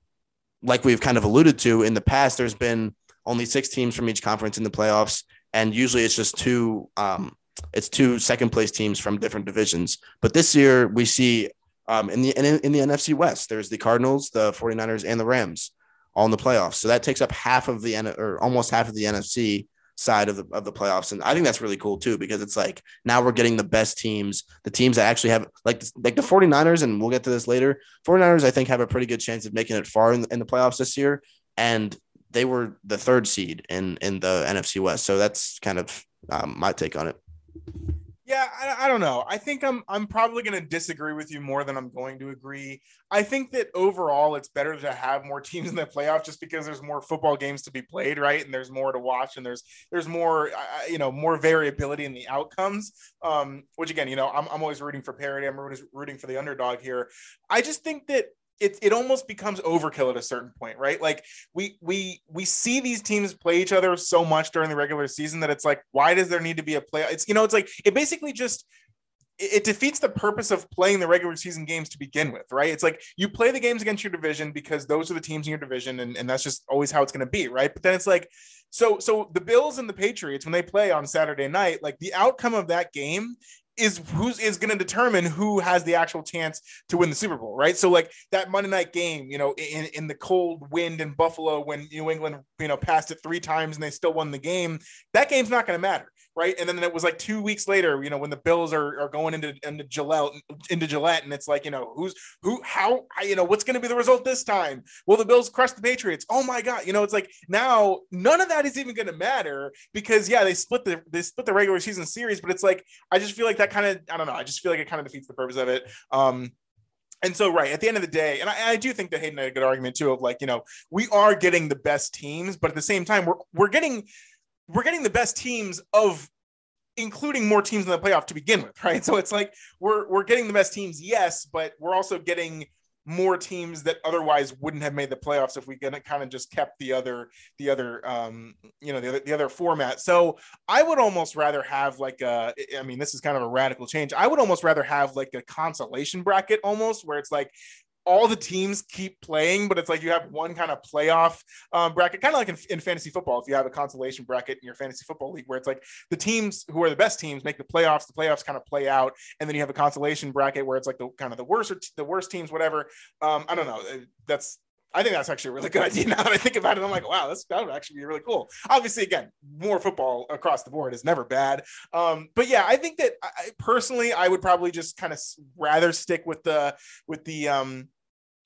like we've kind of alluded to in the past, there's been only six teams from each conference in the playoffs. And usually it's just two, um, it's two second place teams from different divisions. But this year we see um, in the, in, in the N F C West, there's the Cardinals, the forty-niners and the Rams all in the playoffs. So that takes up half of the, or almost half of the N F C side of the of the playoffs. And I think that's really cool too, because it's like, now we're getting the best teams, the teams that actually have like, like the forty-niners, and we'll get to this later. forty-niners, I think, have a pretty good chance of making it far in the, in the playoffs this year. And they were the third seed in, in the N F C West. So that's kind of um, my take on it. Yeah. I, I don't know. I think I'm, I'm probably going to disagree with you more than I'm going to agree. I think that overall it's better to have more teams in the playoffs just because there's more football games to be played. Right. And there's more to watch and there's, there's more, uh, you know, more variability in the outcomes, um, which again, you know, I'm, I'm always rooting for parity. I'm always rooting for the underdog here. I just think that it it almost becomes overkill at a certain point, right? Like we we we see these teams play each other so much during the regular season that it's like, why does there need to be a play? It's, you know, it's like, it basically just, it defeats the purpose of playing the regular season games to begin with, right? It's like you play the games against your division because those are the teams in your division, and, and that's just always how it's going to be, right? But then it's like, so so the Bills and the Patriots, when they play on Saturday night, like the outcome of that game is who's is going to determine who has the actual chance to win the Super Bowl, right? So like that Monday night game, you know, in, in the cold wind in Buffalo when New England, you know, passed it three times and they still won the game, that game's not going to matter. Right. And then it was like two weeks later, you know, when the Bills are, are going into, into Gillette, into Gillette. And it's like, you know, who's who, how, you know, what's going to be the result this time? Will the Bills crush the Patriots? Oh, my God. You know, it's like now none of that is even going to matter because, yeah, they split the they split the regular season series. But it's like, I just feel like that kind of, I don't know. I just feel like it kind of defeats the purpose of it. Um And so, right, at the end of the day, and I, I do think that Hayden had a good argument, too, of like, you know, we are getting the best teams. But at the same time, we're we're getting we're getting the best teams of including more teams in the playoff to begin with. Right. So it's like, we're, we're getting the best teams. Yes. But we're also getting more teams that otherwise wouldn't have made the playoffs if we kind of just kept the other, the other, um, you know, the other, the other format. So I would almost rather have like a, I mean, this is kind of a radical change. I would almost rather have like a consolation bracket almost where it's like, all the teams keep playing, but it's like you have one kind of playoff um, bracket, kind of like in, in fantasy football. If you have a consolation bracket in your fantasy football league, where it's like the teams who are the best teams make the playoffs, the playoffs kind of play out, and then you have a consolation bracket where it's like the kind of the worst, or t- the worst teams, whatever. Um, I don't know. That's I think that's actually a really good idea. Now that I think about it, I'm like, wow, that's, that would actually be really cool. Obviously, again, more football across the board is never bad. Um, but yeah, I think that I, personally, I would probably just kind of rather stick with the with the um,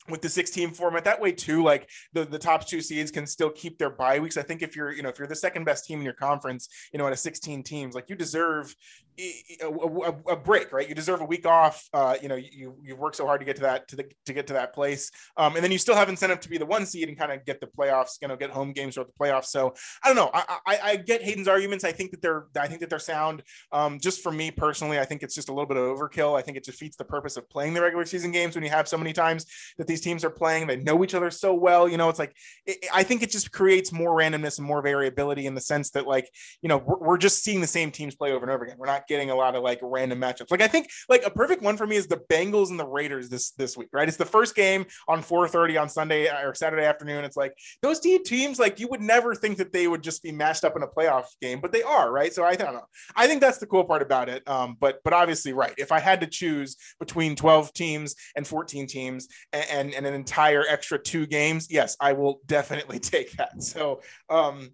with the six team format. That way, too, like the, the top two seeds can still keep their bye weeks. I think if you're you know if you're the second best team in your conference, you know, out of sixteen teams, like you deserve A, a, a break, right? You deserve a week off. Uh, you know, you you've worked so hard to get to that to the to get to that place, um, and then you still have incentive to be the one seed and kind of get the playoffs. You know, get home games or the playoffs. So I don't know. I, I I get Hayden's arguments. I think that they're I think that they're sound. Um, just for me personally, I think it's just a little bit of overkill. I think it defeats the purpose of playing the regular season games when you have so many times that these teams are playing. They know each other so well. You know, it's like it, I think it just creates more randomness and more variability in the sense that like you know we're, we're just seeing the same teams play over and over again. We're not getting a lot of like random matchups. Like I think like a perfect one for me is the Bengals and the Raiders this this week, right? It's the first game on four thirty on Sunday or Saturday afternoon. It's like those teams, like you would never think that they would just be matched up in a playoff game, but they are, right? So I don't know. I think that's the cool part about it. Um, but but obviously, right, if I had to choose between twelve teams and fourteen teams and, and, and an entire extra two games, yes, I will definitely take that. So um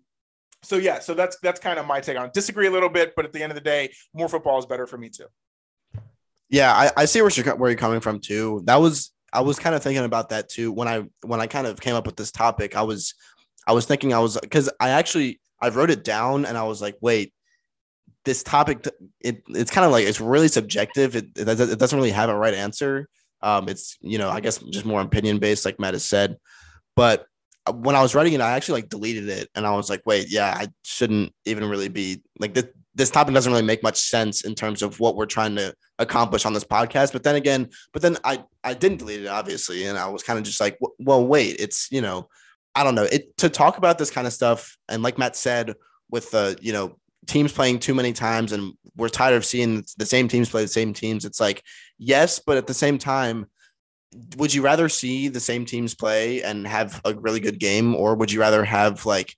So, yeah, so that's that's kind of my take on it. Disagree a little bit, but at the end of the day, more football is better for me too. Yeah, I, I see where you're, where you're coming from too. That was I was kind of thinking about that too. When I when I kind of came up with this topic, I was I was thinking I was because I actually I wrote it down and I was like, wait, this topic, it it's kind of like it's really subjective. It, it, it doesn't really have a right answer. Um, it's, you know, I guess just more opinion based, like Matt has said, but when I was writing it, I actually like deleted it and I was like, wait, yeah, I shouldn't even really be like this. This topic doesn't really make much sense in terms of what we're trying to accomplish on this podcast. But then again, but then I, I didn't delete it, obviously. And I was kind of just like, well, wait, it's, you know, I don't know it to talk about this kind of stuff. And like Matt said, with the, uh, you know, teams playing too many times and we're tired of seeing the same teams play the same teams. It's like, yes, but at the same time, would you rather see the same teams play and have a really good game, or would you rather have like,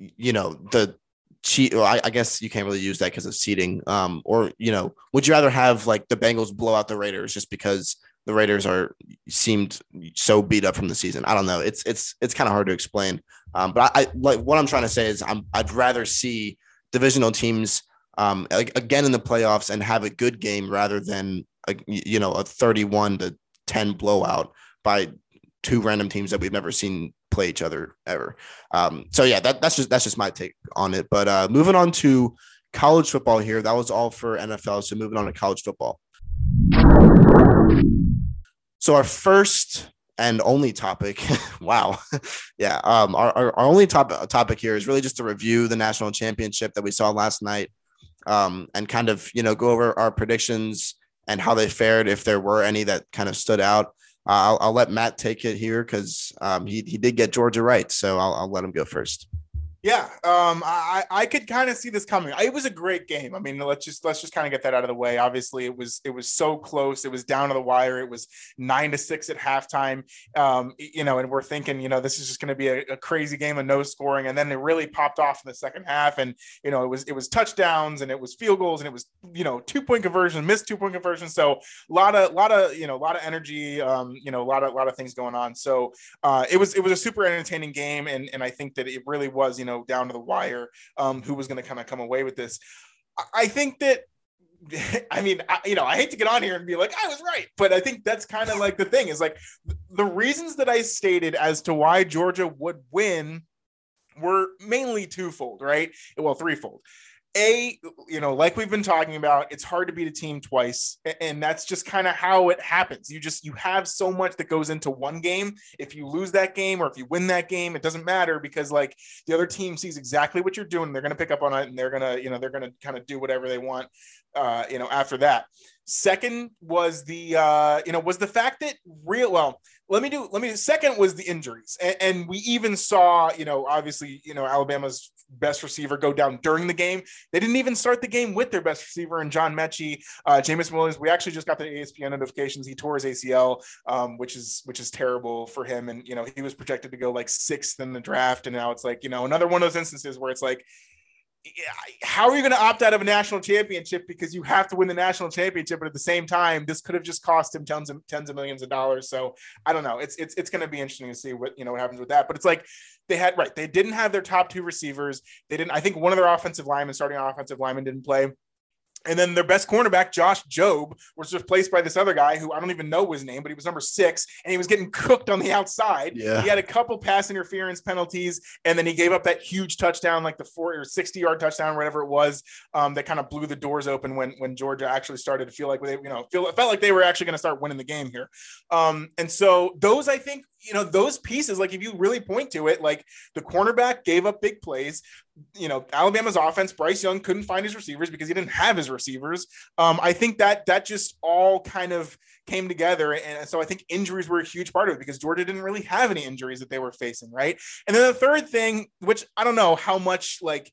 you know, the cheat? Well, I, I guess you can't really use that because of seeding. Um, or, you know, would you rather have like the Bengals blow out the Raiders just because the Raiders are seemed so beat up from the season? I don't know. It's, it's, it's kind of hard to explain. Um, but I, I like what I'm trying to say is I'm, I'd rather see divisional teams um, again in the playoffs and have a good game rather than a, you know, a thirty-one to ten blowout by two random teams that we've never seen play each other ever. Um, so yeah, that, that's just, that's just my take on it. But uh, moving on to college football here, that was all for N F L. So moving on to college football. So our first and only topic. Wow. Yeah. Um, our, our, our only top topic here is really just to review the national championship that we saw last night um, and kind of, you know, go over our predictions and how they fared, if there were any that kind of stood out. I'll, I'll let Matt take it here because um, he, he did get Georgia right. So I'll, I'll let him go first. Yeah, um, I, I could kind of see this coming. It was a great game. I mean, let's just let's just kind of get that out of the way. Obviously, it was it was so close. It was down to the wire. It was nine to six at halftime. Um, you know, and we're thinking, you know, this is just going to be a, a crazy game of no scoring. And then it really popped off in the second half. And you know, it was it was touchdowns and it was field goals and it was you know two point conversion, missed two point conversion. So a lot of lot of you know a lot of energy. Um, you know, a lot of a lot of things going on. So uh, it was it was a super entertaining game, and and I think that it really was, you know. Know, down to the wire, um, who was going to kind of come away with this. I think that, I mean, I, you know, I hate to get on here and be like, I was right, but I think that's kind of like the thing is like the reasons that I stated as to why Georgia would win were mainly twofold, right? Well, threefold. A, you know, like we've been talking about, it's hard to beat a team twice. And that's just kind of how it happens. You just, you have so much that goes into one game. If you lose that game or if you win that game, it doesn't matter because like the other team sees exactly what you're doing. They're going to pick up on it and they're going to, you know, they're going to kind of do whatever they want, uh, you know, after that. Second was the, uh, you know, was the fact that real, well, let me do, let me, second was the injuries. And, and we even saw, you know, obviously, you know, Alabama's best receiver go down during the game. They didn't even start the game with their best receiver and John Mechie, uh, Jameis Williams. We actually just got the E S P N notifications. He tore his A C L, um, which is, which is terrible for him. And, you know, he was projected to go like sixth in the draft. And now it's like, you know, another one of those instances where it's like, how are you going to opt out of a national championship because you have to win the national championship, but at the same time, this could have just cost him tons of tens of millions of dollars. So I don't know. It's, it's, it's going to be interesting to see what, you know, what happens with that, but it's like they had, right. They didn't have their top two receivers. They didn't, I think one of their offensive linemen, starting offensive lineman didn't play. And then their best cornerback, Josh Jobe, was replaced by this other guy who I don't even know his name, but he was number six, and he was getting cooked on the outside. Yeah. He had a couple pass interference penalties, and then he gave up that huge touchdown, like the four or sixty-yard touchdown, whatever it was, um, that kind of blew the doors open when when Georgia actually started to feel like they, you know, feel it felt like they were actually going to start winning the game here. Um, and so those, I think, you know, those pieces, like if you really point to it, like the cornerback gave up big plays. You know, Alabama's offense, Bryce Young couldn't find his receivers because he didn't have his receivers. Um, I think that that just all kind of came together. And so I think injuries were a huge part of it because Georgia didn't really have any injuries that they were facing. Right. And then the third thing, which I don't know how much like,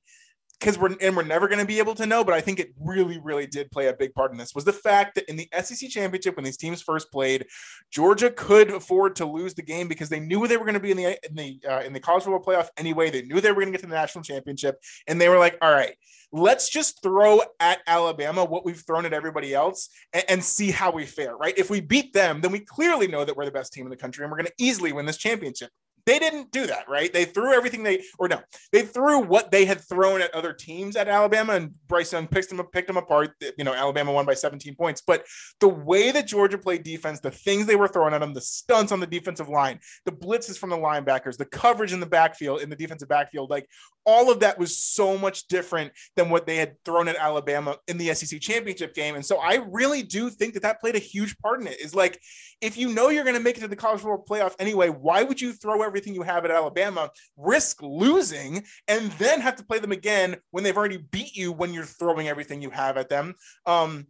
because we're and we're never going to be able to know, but I think it really, really did play a big part in this, was the fact that in the S E C championship, when these teams first played, Georgia could afford to lose the game because they knew they were going to be in the in the uh, in the college football playoff anyway. They knew they were going to get to the national championship, and they were like, "All right, let's just throw at Alabama what we've thrown at everybody else and, and see how we fare." Right? If we beat them, then we clearly know that we're the best team in the country, and we're going to easily win this championship. They didn't do that, right? They threw everything they, or no, they threw what they had thrown at other teams at Alabama, and Bryce Young picked them up, picked them apart. You know, Alabama won by seventeen points, but the way that Georgia played defense, the things they were throwing at them, the stunts on the defensive line, the blitzes from the linebackers, the coverage in the backfield, in the defensive backfield, like all of that was so much different than what they had thrown at Alabama in the S E C championship game. And so I really do think that that played a huge part in it. Is like, if you know you're going to make it to the college football playoff anyway, why would you throw everything you have at Alabama, risk losing, and then have to play them again when they've already beat you when you're throwing everything you have at them? Um,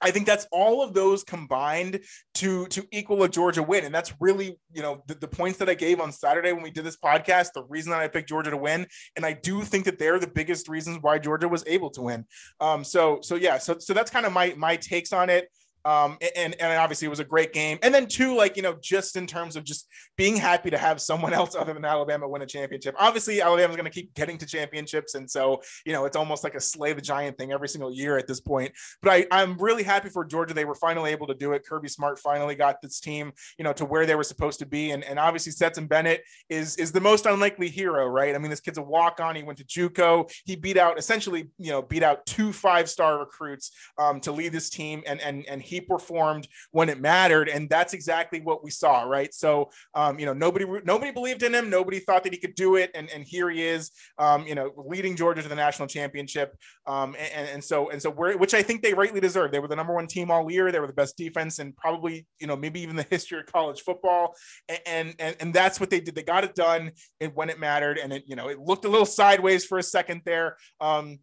I think that's all of those combined to, to equal a Georgia win. And that's really, you know, the, the points that I gave on Saturday when we did this podcast, the reason that I picked Georgia to win. And I do think that they're the biggest reasons why Georgia was able to win. Um, so, so yeah, so, so that's kind of my, my takes on it. Um, and, and obviously it was a great game. And then two, like, you know, just in terms of just being happy to have someone else other than Alabama win a championship. Obviously Alabama's going to keep getting to championships. And so, you know, it's almost like a slay the giant thing every single year at this point, but I, I'm really happy for Georgia. They were finally able to do it. Kirby Smart finally got this team, you know, to where they were supposed to be. And, and obviously Stetson Bennett is, is the most unlikely hero, right? I mean, this kid's a walk-on. He went to JUCO. He beat out essentially, you know, beat out two five-star recruits um, to lead this team. And, and, and he He performed when it mattered, and that's exactly what we saw, right? So, um, you know, nobody nobody believed in him. Nobody thought that he could do it, and and here he is, um, you know, leading Georgia to the national championship. Um, and, and so and so, we're, which I think they rightly deserve. They were the number one team all year. They were the best defense, and probably, you know, maybe even the history of college football. And and and that's what they did. They got it done, and when it mattered, and it, you know, it looked a little sideways for a second there. Um,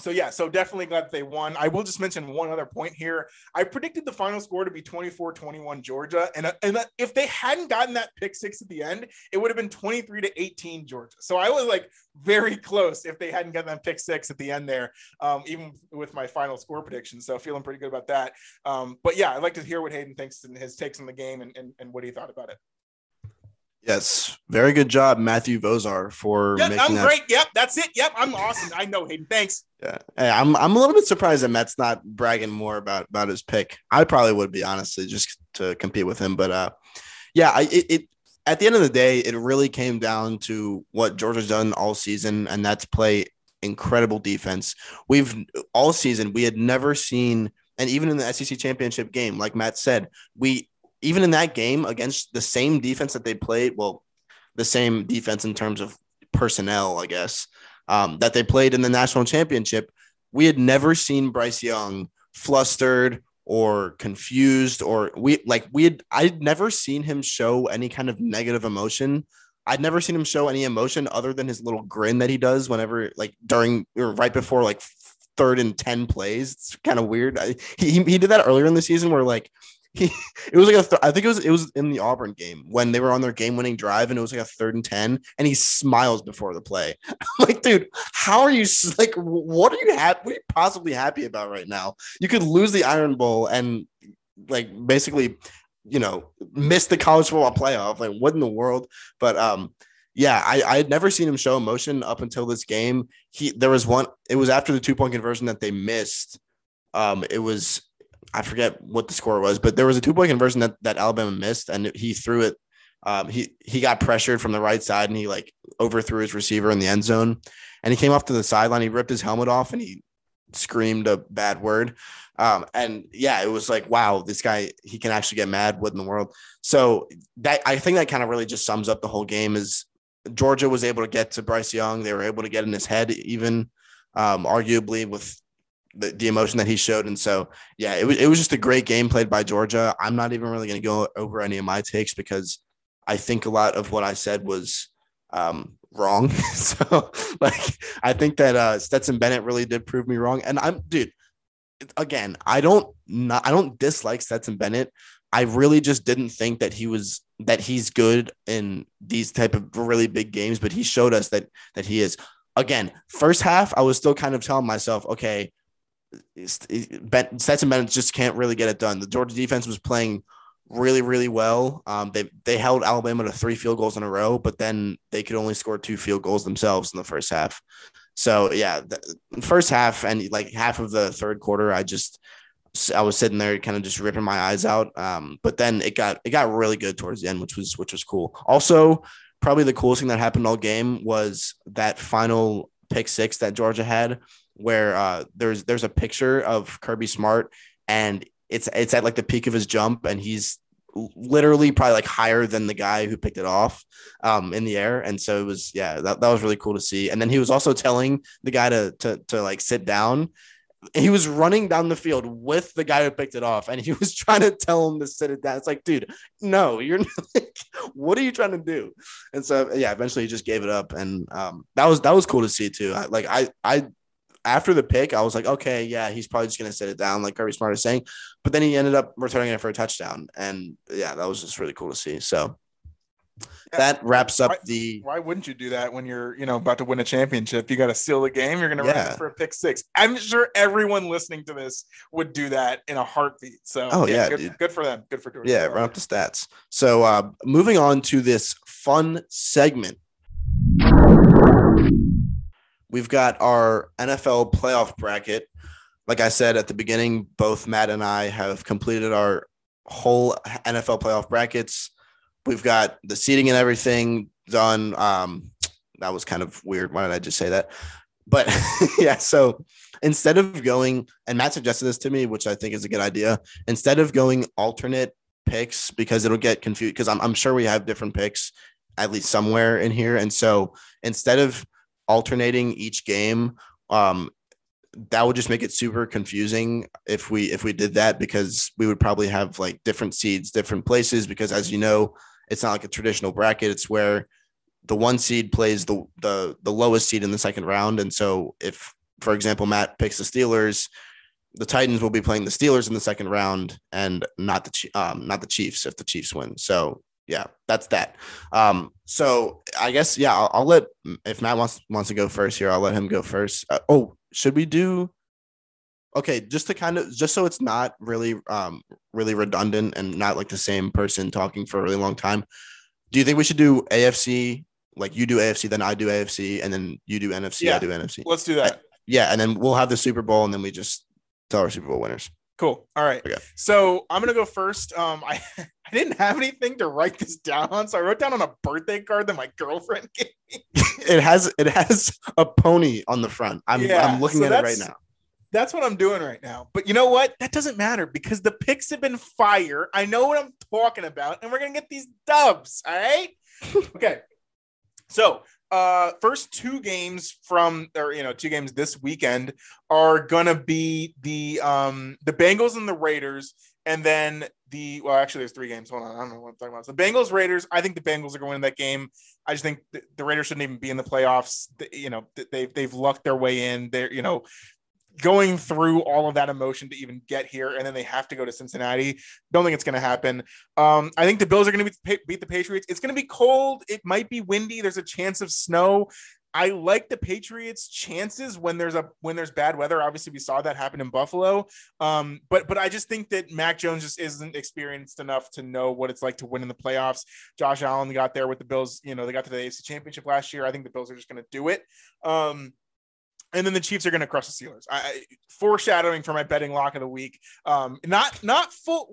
So, yeah, so definitely glad that they won. I will just mention one other point here. I predicted the final score to be twenty-four twenty-one Georgia. And, and if they hadn't gotten that pick six at the end, it would have been twenty-three to eighteen Georgia. So I was like very close if they hadn't gotten that pick six at the end there, um, even with my final score prediction. So feeling pretty good about that. Um, but, yeah, I'd like to hear what Hayden thinks and his takes on the game and, and, and what he thought about it. Yes. Very good job, Matthew Vozar, for yep, making I'm that. I'm great. Yep. That's it. Yep. I'm awesome. I know, Hayden. Thanks. Yeah. Hey, I'm I'm a little bit surprised that Matt's not bragging more about, about his pick. I probably would be, honestly, just to compete with him. But, uh, yeah, I, it, it at the end of the day, it really came down to what Georgia's done all season, and that's play incredible defense. We've all season, we had never seen, and even in the S E C championship game, like Matt said, we even in that game against the same defense that they played, well, the same defense in terms of personnel, I guess, um, that they played in the national championship, we had never seen Bryce Young flustered or confused, or we like we had I'd never seen him show any kind of negative emotion. I'd never seen him show any emotion other than his little grin that he does whenever, like during or right before, like third and ten plays. It's kind of weird. I, he he did that earlier in the season where like. He, it was like a th- I think it was it was in the Auburn game when they were on their game winning drive, and it was like a third and ten, and he smiles before the play. I'm like, dude, how are you? Like, what are you happy? What are you possibly happy about right now? You could lose the Iron Bowl and like basically, you know, miss the college football playoff. Like, what in the world? But um, yeah, I I had never seen him show emotion up until this game. He there was one. It was after the two point conversion that they missed. Um, it was. I forget what the score was, but there was a two-point conversion that, that Alabama missed, and he threw it. Um, he he got pressured from the right side, and he like overthrew his receiver in the end zone, and he came off to the sideline. He ripped his helmet off, and he screamed a bad word. Um, and yeah, it was like, wow, this guy, he can actually get mad. What in the world? So that I think that kind of really just sums up the whole game. Is Georgia was able to get to Bryce Young. They were able to get in his head, even um, arguably with. The, the emotion that he showed. And so, yeah, it was, it was just a great game played by Georgia. I'm not even really going to go over any of my takes because I think a lot of what I said was um, wrong. So like, I think that uh, Stetson Bennett really did prove me wrong. And I'm dude, again, I don't not, I don't dislike Stetson Bennett. I really just didn't think that he was, that he's good in these type of really big games, but he showed us that, that he is. Again, first half, I was still kind of telling myself, okay, Stetson Bennett just can't really get it done. The Georgia defense was playing really, really well. Um, they they held Alabama to three field goals in a row, but then they could only score two field goals themselves in the first half. So yeah, the first half and like half of the third quarter, I just I was sitting there kind of just ripping my eyes out. Um, but then it got it got really good towards the end, which was which was cool. Also, probably the coolest thing that happened all game was that final pick six that Georgia had. Where uh, there's there's a picture of Kirby Smart, and it's it's at like the peak of his jump, and he's literally probably like higher than the guy who picked it off um, in the air. And so it was yeah that, that was really cool to see. And then he was also telling the guy to to to like sit down. He was running down the field with the guy who picked it off, and he was trying to tell him to sit it down. It's like, dude, no, you're like, what are you trying to do? And so yeah, eventually he just gave it up, and um, that was that was cool to see too. I, like I I. After the pick, I was like, okay, yeah, he's probably just going to sit it down, like Kirby Smart is saying. But then he ended up returning it for a touchdown. And, yeah, that was just really cool to see. So yeah, that wraps up why, the – Why wouldn't you do that when you're, you know, about to win a championship? You got to seal the game. You're going to yeah. run it for a pick six. I'm sure everyone listening to this would do that in a heartbeat. So, oh, yeah, yeah good, good for them. Good for Georgia. Yeah, run up the stats. So, uh, moving on to this fun segment. We've got our N F L playoff bracket. Like I said at the beginning, both Matt and I have completed our whole N F L playoff brackets. We've got the seeding and everything done. Um, that was kind of weird. Why did I just say that? But, yeah, so instead of going – and Matt suggested this to me, which I think is a good idea. Instead of going alternate picks, because it'll get confused, because I'm, I'm sure we have different picks at least somewhere in here. And so instead of – alternating each game, um, that would just make it super confusing if we if we did that, because we would probably have like different seeds, different places, because as you know, it's not like a traditional bracket. It's where the one seed plays the the, the lowest seed in the second round. And so if for example, Matt picks the Steelers, the Titans will be playing the Steelers in the second round and not the um, not the Chiefs if the Chiefs win. So yeah, that's that. Um, so I guess, yeah, I'll, I'll let, if Matt wants wants to go first here, I'll let him go first. Uh, oh, should we do? Okay, just to kind of, just so it's not really, um, really redundant and not like the same person talking for a really long time. Do you think we should do A F C? Like you do A F C, then I do A F C, and then you do N F C, yeah, I do N F C. Let's do that. I, yeah, and then we'll have the Super Bowl, and then we just tell our Super Bowl winners. Cool. All right. Okay. So I'm gonna go first. Um, I I didn't have anything to write this down on, so I wrote down on a birthday card that my girlfriend gave me. It has it has a pony on the front. I'm yeah, I'm looking so at it right now. That's what I'm doing right now. But you know what? That doesn't matter because the picks have been fire. I know what I'm talking about, and we're going to get these dubs, all right? Okay. So uh, first two games from – or, you know, two games this weekend are going to be the um, the Bengals and the Raiders, and then the – well, actually, there's three games. Hold on. I don't know what I'm talking about. So the Bengals, Raiders, I think the Bengals are going to win that game. I just think the, the Raiders shouldn't even be in the playoffs. The, you know, they, they've lucked their way in. They're, you know – going through all of that emotion to even get here, and then they have to go to Cincinnati. Don't think it's going to happen. Um, I think the Bills are going to be, beat the Patriots. It's going to be cold. It might be windy. There's a chance of snow. I like the Patriots' chances when there's a when there's bad weather. Obviously, we saw that happen in Buffalo. Um, but but I just think that Mac Jones just isn't experienced enough to know what it's like to win in the playoffs. Josh Allen got there with the Bills. You know, they got to the A F C Championship last year. I think the Bills are just going to do it. Um, And then the Chiefs are going to crush the Steelers. I, foreshadowing for my betting lock of the week. Um, not not full.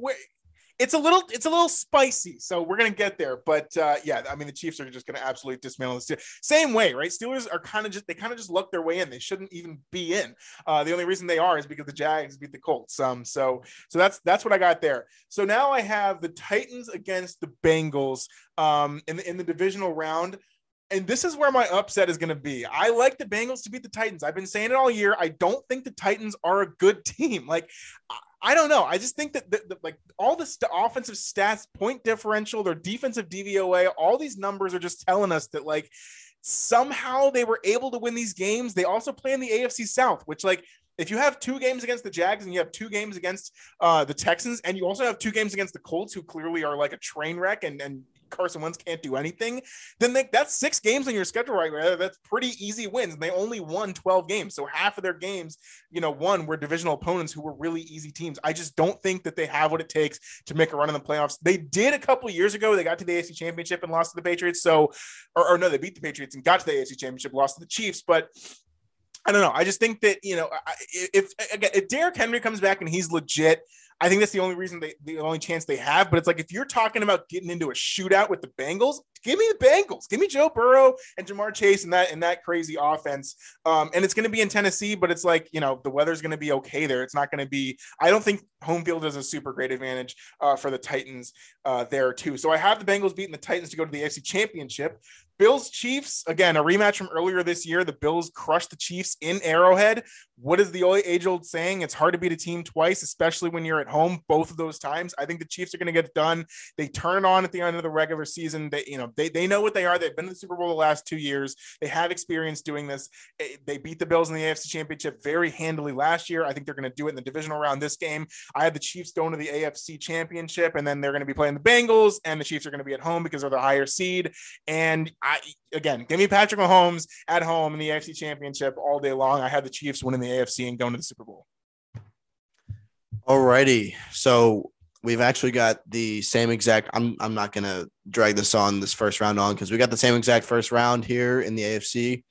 It's a little it's a little spicy, so we're going to get there. But uh, yeah, I mean the Chiefs are just going to absolutely dismantle the Steelers. Same way, right? Steelers are kind of just they kind of just luck their way in. They shouldn't even be in. Uh, the only reason they are is because the Jags beat the Colts. Um, so so that's that's what I got there. So now I have the Titans against the Bengals um, in the in the divisional round. And this is where my upset is going to be. I like the Bengals to beat the Titans. I've been saying it all year. I don't think the Titans are a good team. Like, I don't know. I just think that the, the, like all the st- offensive stats, point differential, their defensive D V O A, all these numbers are just telling us that like somehow they were able to win these games. They also play in the A F C South, which like, if you have two games against the Jags and you have two games against uh, the Texans, and you also have two games against the Colts, who clearly are like a train wreck and, and, Carson Wentz can't do anything, then they, that's six games on your schedule right now. That's pretty easy wins, and they only won twelve games, so half of their games, you know, one were divisional opponents who were really easy teams. I just don't think that they have what it takes to make a run in the playoffs. They did a couple years ago. They got to the A F C Championship and lost to the Patriots, so or, or no they beat the Patriots and got to the A F C Championship, lost to the Chiefs. But I don't know, I just think that, you know, if again if Derrick Henry comes back and he's legit, I think that's the only reason they, the only chance they have. But it's like, if you're talking about getting into a shootout with the Bengals, give me the Bengals, give me Joe Burrow and Jamar Chase and that, and that crazy offense. Um, and it's going to be in Tennessee, but it's like, you know, the weather's going to be okay there. It's not going to be, I don't think home field is a super great advantage uh, for the Titans uh, there too. So I have the Bengals beating the Titans to go to the A F C Championship. Bills Chiefs, again, a rematch from earlier this year. The Bills crushed the Chiefs in Arrowhead. What is the age-old saying? It's hard to beat a team twice, especially when you're at home both of those times. I think the Chiefs are going to get it done. They turn on at the end of the regular season. They, you know, they they know what they are. They've been to the Super Bowl the last two years. They have experience doing this. They beat the Bills in the A F C Championship very handily last year. I think they're going to do it in the divisional round this game. I had the Chiefs going to the A F C Championship, and then they're going to be playing the Bengals, and the Chiefs are going to be at home because they're the higher seed. And I, again, give me Patrick Mahomes at home in the A F C Championship all day long. I had the Chiefs winning the A F C and going to the Super Bowl. All righty. So we've actually got the same exact, I'm I'm not going to drag this on this first round on because we got the same exact first round here in the A F C.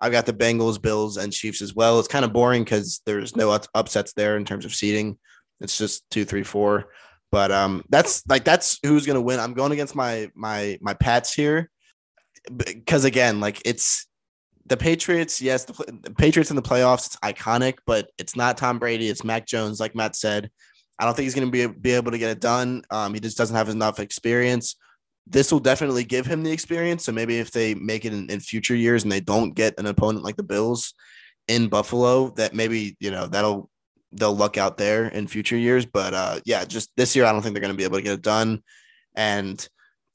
I've got the Bengals, Bills, and Chiefs as well. It's kind of boring because there's no upsets there in terms of seeding. It's just two, three, four. But um, that's like, that's who's going to win. I'm going against my, my, my Pats here. Because again, like it's the Patriots. Yes, the, the Patriots in the playoffs, it's iconic, but it's not Tom Brady. It's Mac Jones. Like Matt said, I don't think he's going to be, be able to get it done. Um, he just doesn't have enough experience. This will definitely give him the experience. So maybe if they make it in, in future years and they don't get an opponent like the Bills in Buffalo, that maybe, you know, that'll they'll luck out there in future years. But uh, yeah, just this year, I don't think they're going to be able to get it done. And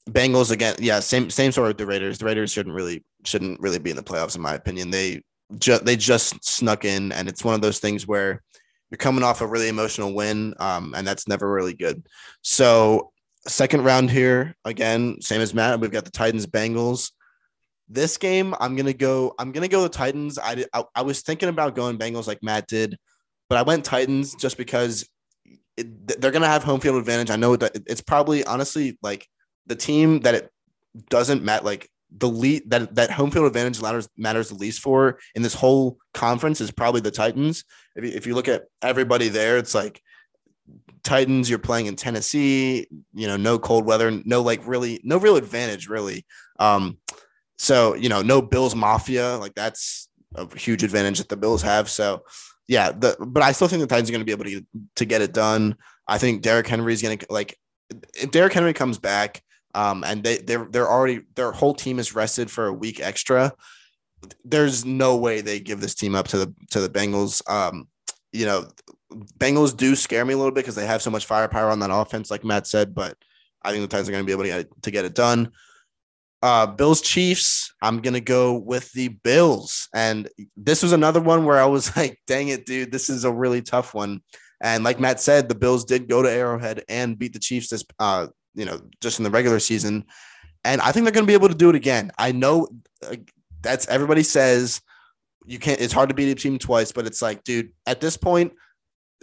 Bengals again, yeah, same same sort of the Raiders. The Raiders shouldn't really shouldn't really be in the playoffs, in my opinion. They ju- they just snuck in, and it's one of those things where you're coming off a really emotional win, um, and that's never really good. So second round here, again, same as Matt, we've got the Titans, Bengals. This game, I'm going to go, I'm going to go the Titans. I, I I was thinking about going Bengals like Matt did, but I went Titans just because it, they're going to have home field advantage. I know that it's probably honestly like the team that it doesn't matter, like the lead that, that home field advantage matters, matters the least for in this whole conference is probably the Titans. If you, if you look at everybody there, it's like Titans, you're playing in Tennessee, you know, no cold weather, no, like really, no real advantage really. Um, So, you know, no Bills Mafia, like that's a huge advantage that the Bills have. So, yeah, the, but I still think the Titans are going to be able to, to get it done. I think Derrick Henry is going to, like, if Derrick Henry comes back um, and they, they're, they're already, their whole team is rested for a week extra, there's no way they give this team up to the, to the Bengals. Um, you know, Bengals do scare me a little bit because they have so much firepower on that offense, like Matt said, but I think the Titans are going to be able to get it, to get it done. Uh, Bills Chiefs, I'm going to go with the Bills. And this was another one where I was like, dang it, dude, this is a really tough one. And like Matt said, the Bills did go to Arrowhead and beat the Chiefs this, uh, you know, just in the regular season. And I think they're going to be able to do it again. I know uh, that's everybody says you can't, it's hard to beat a team twice, but it's like, dude, at this point,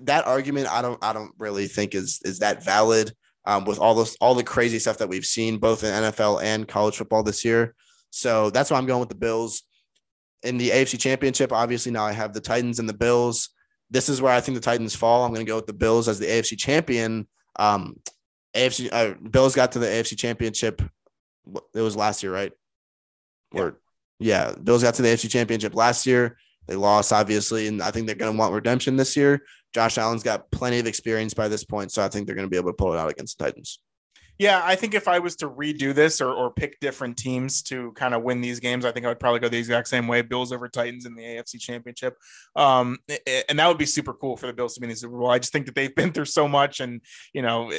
that argument, I don't, I don't really think is, is that valid. Um, with all those, all the crazy stuff that we've seen both in N F L and college football this year. So that's why I'm going with the Bills. In the A F C Championship, obviously now I have the Titans and the Bills. This is where I think the Titans fall. I'm going to go with the Bills as the A F C champion. Um, A F C uh, Bills got to the A F C Championship. It was last year, right? Yeah. Or yeah, Bills got to the A F C Championship last year. They lost, obviously, and I think they're going to want redemption this year. Josh Allen's got plenty of experience by this point, so I think they're going to be able to pull it out against the Titans. Yeah, I think if I was to redo this or or pick different teams to kind of win these games, I think I would probably go the exact same way. Bills over Titans in the A F C Championship. Um, and that would be super cool for the Bills to be in the Super Bowl. I just think that they've been through so much and, you know,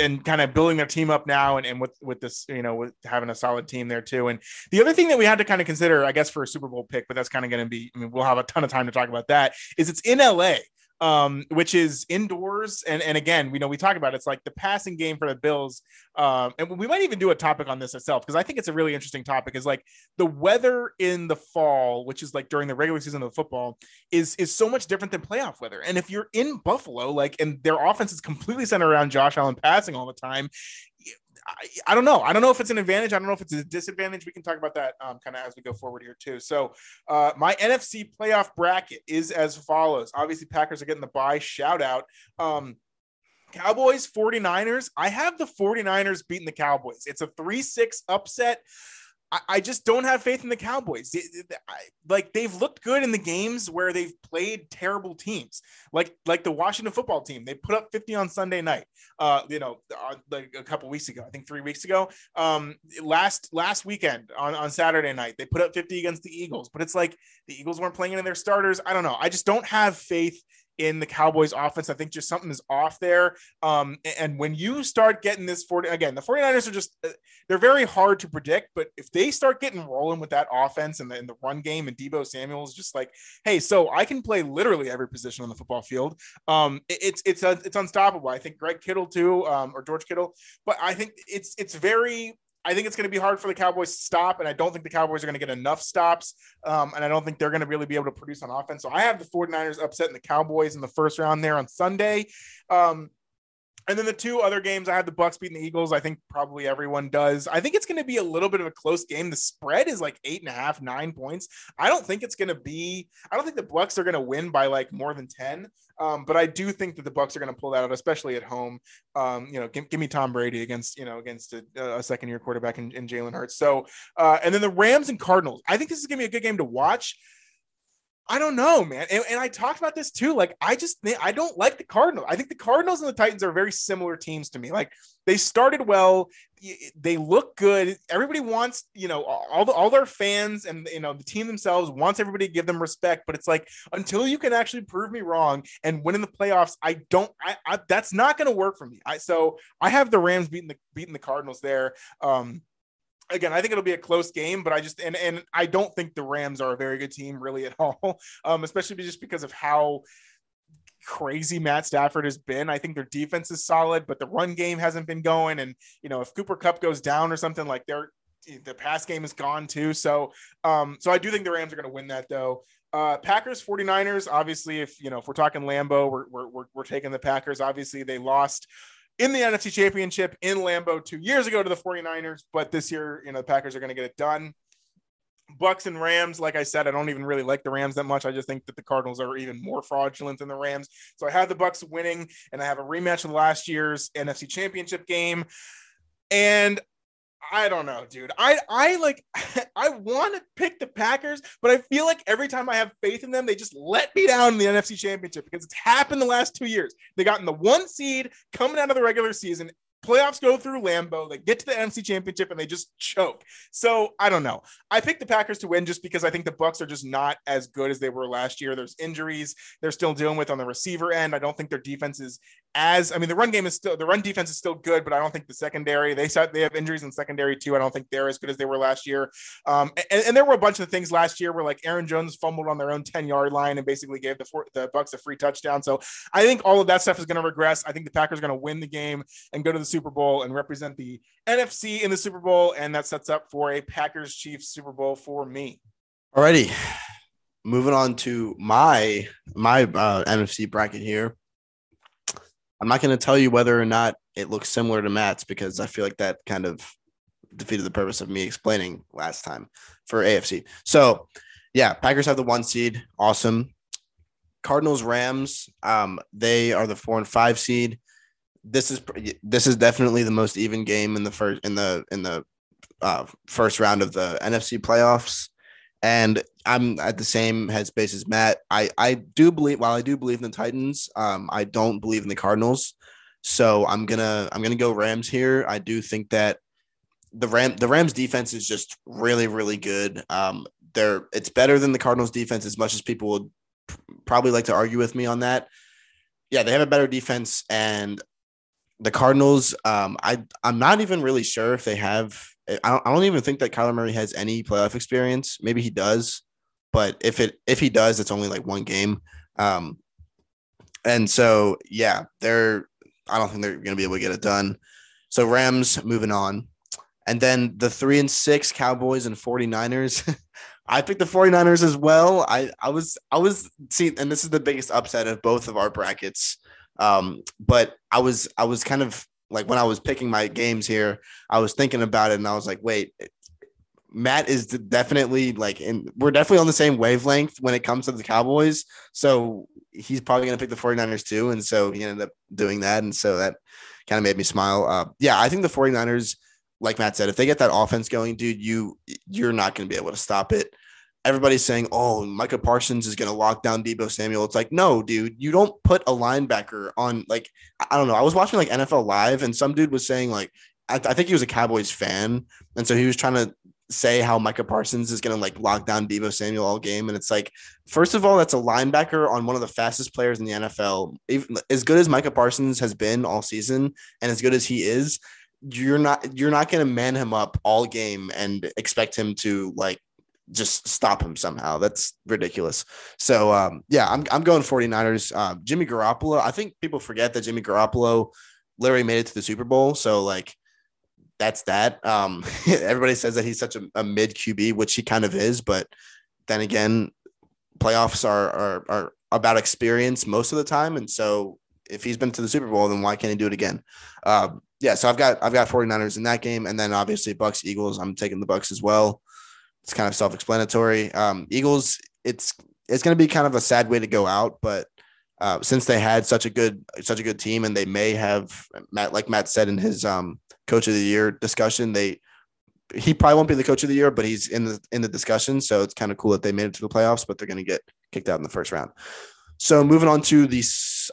and kind of building their team up now and, and with, with this, you know, with having a solid team there too. And the other thing that we had to kind of consider, I guess, for a Super Bowl pick, but that's kind of going to be, I mean, we'll have a ton of time to talk about that, is it's in L A, um which is indoors, and and again, we know we talk about it, it's like the passing game for the Bills, um and we might even do a topic on this itself because I think it's a really interesting topic, is like the weather in the fall, which is like during the regular season of football, is is so much different than playoff weather. And if you're in Buffalo, like, and their offense is completely centered around Josh Allen passing all the time, I, I don't know. I don't know if it's an advantage. I don't know if it's a disadvantage. We can talk about that um, kind of as we go forward here too. So uh, my N F C playoff bracket is as follows. Obviously Packers are getting the bye, shout out. Um, Cowboys, forty-niners. I have the forty-niners beating the Cowboys. It's a three six upset. I just don't have faith in the Cowboys. Like, they've looked good in the games where they've played terrible teams, like like the Washington football team. They put up fifty on Sunday night, uh, you know, like a couple weeks ago, I think three weeks ago. Um, last last weekend on, on Saturday night, they put up fifty against the Eagles. But it's like the Eagles weren't playing any of their starters. I don't know. I just don't have faith in the Cowboys offense. I think just something is off there. Um, and when you start getting this forty, again, the forty-niners are just, they're very hard to predict, but if they start getting rolling with that offense and the, and the run game, and Debo Samuel's just like, hey, so I can play literally every position on the football field. Um, it, it's, it's, uh, it's unstoppable. I think Greg Kittle too, um, or George Kittle, but I think it's, it's very, I think it's going to be hard for the Cowboys to stop, and I don't think the Cowboys are going to get enough stops, um, and I don't think they're going to really be able to produce on offense. So I have the forty-niners upsetting the Cowboys in the first round there on Sunday. Um, and then the two other games, I had the Bucs beating the Eagles. I think probably everyone does. I think it's going to be a little bit of a close game. The spread is like eight and a half, nine points. I don't think it's going to be – I don't think the Bucs are going to win by like more than ten. Um, but I do think that the Bucs are going to pull that out, especially at home. Um, you know, give, give me Tom Brady against, you know, against a, a second year quarterback in, in Jalen Hurts. So, uh, and then the Rams and Cardinals, I think this is going to be a good game to watch. I don't know, man. And, and I talked about this too. Like, I just, I don't like the Cardinals. I think the Cardinals and the Titans are very similar teams to me. Like, they started well, they look good. Everybody wants, you know, all the, all their fans and, you know, the team themselves wants everybody to give them respect, but it's like, until you can actually prove me wrong and win in the playoffs, I don't, I, I that's not going to work for me. I, so I have the Rams beating the, beating the Cardinals there. Um, Again, I think it'll be a close game, but I just and and I don't think the Rams are a very good team really at all, um, especially just because of how crazy Matt Stafford has been. I think their defense is solid, but the run game hasn't been going. And, you know, if Cooper Kupp goes down or something, like they're the pass game is gone too. So, um, so I do think the Rams are going to win that though. Uh, Packers, 49ers, obviously, if, you know, if we're talking Lambeau, we're, we're, we're, we're taking the Packers. Obviously they lost in the N F C Championship in Lambeau two years ago to the 49ers, but this year, you know, the Packers are going to get it done. Bucks and Rams, like I said, I don't even really like the Rams that much. I just think that the Cardinals are even more fraudulent than the Rams. So I have the Bucks winning, and I have a rematch of last year's N F C Championship game. And I don't know, dude. I, I like, I want to pick the Packers, but I feel like every time I have faith in them, they just let me down in the N F C Championship because it's happened the last two years. They got in the one seed coming out of the regular season. Playoffs go through Lambeau, they get to the N F C Championship, and they just choke. So I don't know. I picked the Packers to win just because I think the Bucs are just not as good as they were last year. There's injuries they're still dealing with on the receiver end. I don't think their defense is as, I mean, the run game is still, the run defense is still good, but I don't think the secondary, they they have injuries in secondary too. I don't think they're as good as they were last year. Um, and, and there were a bunch of things last year where like Aaron Jones fumbled on their own ten yard line and basically gave the four, the Bucs a free touchdown. So I think all of that stuff is going to regress. I think the Packers are going to win the game and go to the Super Bowl and represent the N F C in the Super Bowl, and that sets up for a Packers Chiefs Super Bowl for me. Alrighty, moving on to my my uh, N F C bracket here. I'm not going to tell you whether or not it looks similar to Matt's because I feel like that kind of defeated the purpose of me explaining last time for A F C. So yeah, Packers have the one seed. Awesome. Cardinals, Rams, um, they are the four and five seed. This is this is definitely the most even game in the first in the in the uh, first round of the N F C playoffs, and I'm at the same headspace as Matt. I, I do believe while I do believe in the Titans, um, I don't believe in the Cardinals, so I'm gonna I'm gonna go Rams here. I do think that the Ram the Rams defense is just really really good. Um, they're it's better than the Cardinals defense as much as people would probably like to argue with me on that. Yeah, they have a better defense and. The Cardinals, um, I, I'm not even really sure if they have – I don't I don't even think that Kyler Murray has any playoff experience. Maybe he does, but if it if he does, it's only like one game. Um, and so, yeah, they're – I don't think they're going to be able to get it done. So Rams moving on. And then the three and six Cowboys and 49ers. I picked the 49ers as well. I, I was – I was see, and this is the biggest upset of both of our brackets. Um, but I was, I was kind of like, when I was picking my games here, I was thinking about it and I was like, wait, Matt is definitely like, and we're definitely on the same wavelength when it comes to the Cowboys. So he's probably going to pick the 49ers too. And so he ended up doing that. And so that kind of made me smile. Uh, yeah, I think the 49ers, like Matt said, if they get that offense going, dude, you, you're not going to be able to stop it. Everybody's saying, oh, Micah Parsons is going to lock down Deebo Samuel. It's like, no, dude, you don't put a linebacker on, like, I don't know. I was watching, like, N F L Live, and some dude was saying, like, I, th- I think he was a Cowboys fan, and so he was trying to say how Micah Parsons is going to, like, lock down Deebo Samuel all game, and it's like, first of all, that's a linebacker on one of the fastest players in the N F L. Even, as good as Micah Parsons has been all season and as good as he is, you're not you're not going to man him up all game and expect him to, like, just stop him somehow. That's ridiculous. So, um, yeah, I'm I'm going 49ers. Um, Jimmy Garoppolo, I think people forget that Jimmy Garoppolo literally made it to the Super Bowl. So, like, that's that. Um, everybody says that he's such a, a mid Q B, which he kind of is. But then again, playoffs are, are, are about experience most of the time. And so if he's been to the Super Bowl, then why can't he do it again? Um, yeah, so I've got I've got 49ers in that game. And then, obviously, Bucks, Eagles, I'm taking the Bucks as well. It's kind of self-explanatory. Um, Eagles, it's it's going to be kind of a sad way to go out, but uh, since they had such a good such a good team, and they may have Matt, like Matt said in his um, coach of the year discussion, they he probably won't be the coach of the year, but he's in the in the discussion. So it's kind of cool that they made it to the playoffs, but they're going to get kicked out in the first round. So moving on to the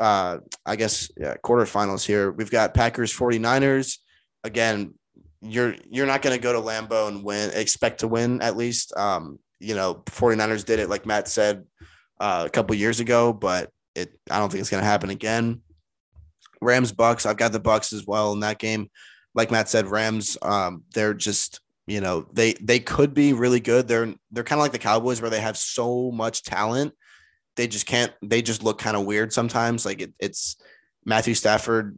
uh, I guess yeah, quarterfinals here, we've got Packers 49ers again. You're you're not going to go to Lambeau and win, expect to win at least. Um, you know, 49ers did it, like Matt said, uh, a couple years ago, but it I don't think it's going to happen again. Rams, Bucks, I've got the Bucks as well in that game. Like Matt said, Rams, um, they're just you know, they they could be really good. They're they're kind of like the Cowboys, where they have so much talent. They just can't – they just look kind of weird sometimes. Like it, it's Matthew Stafford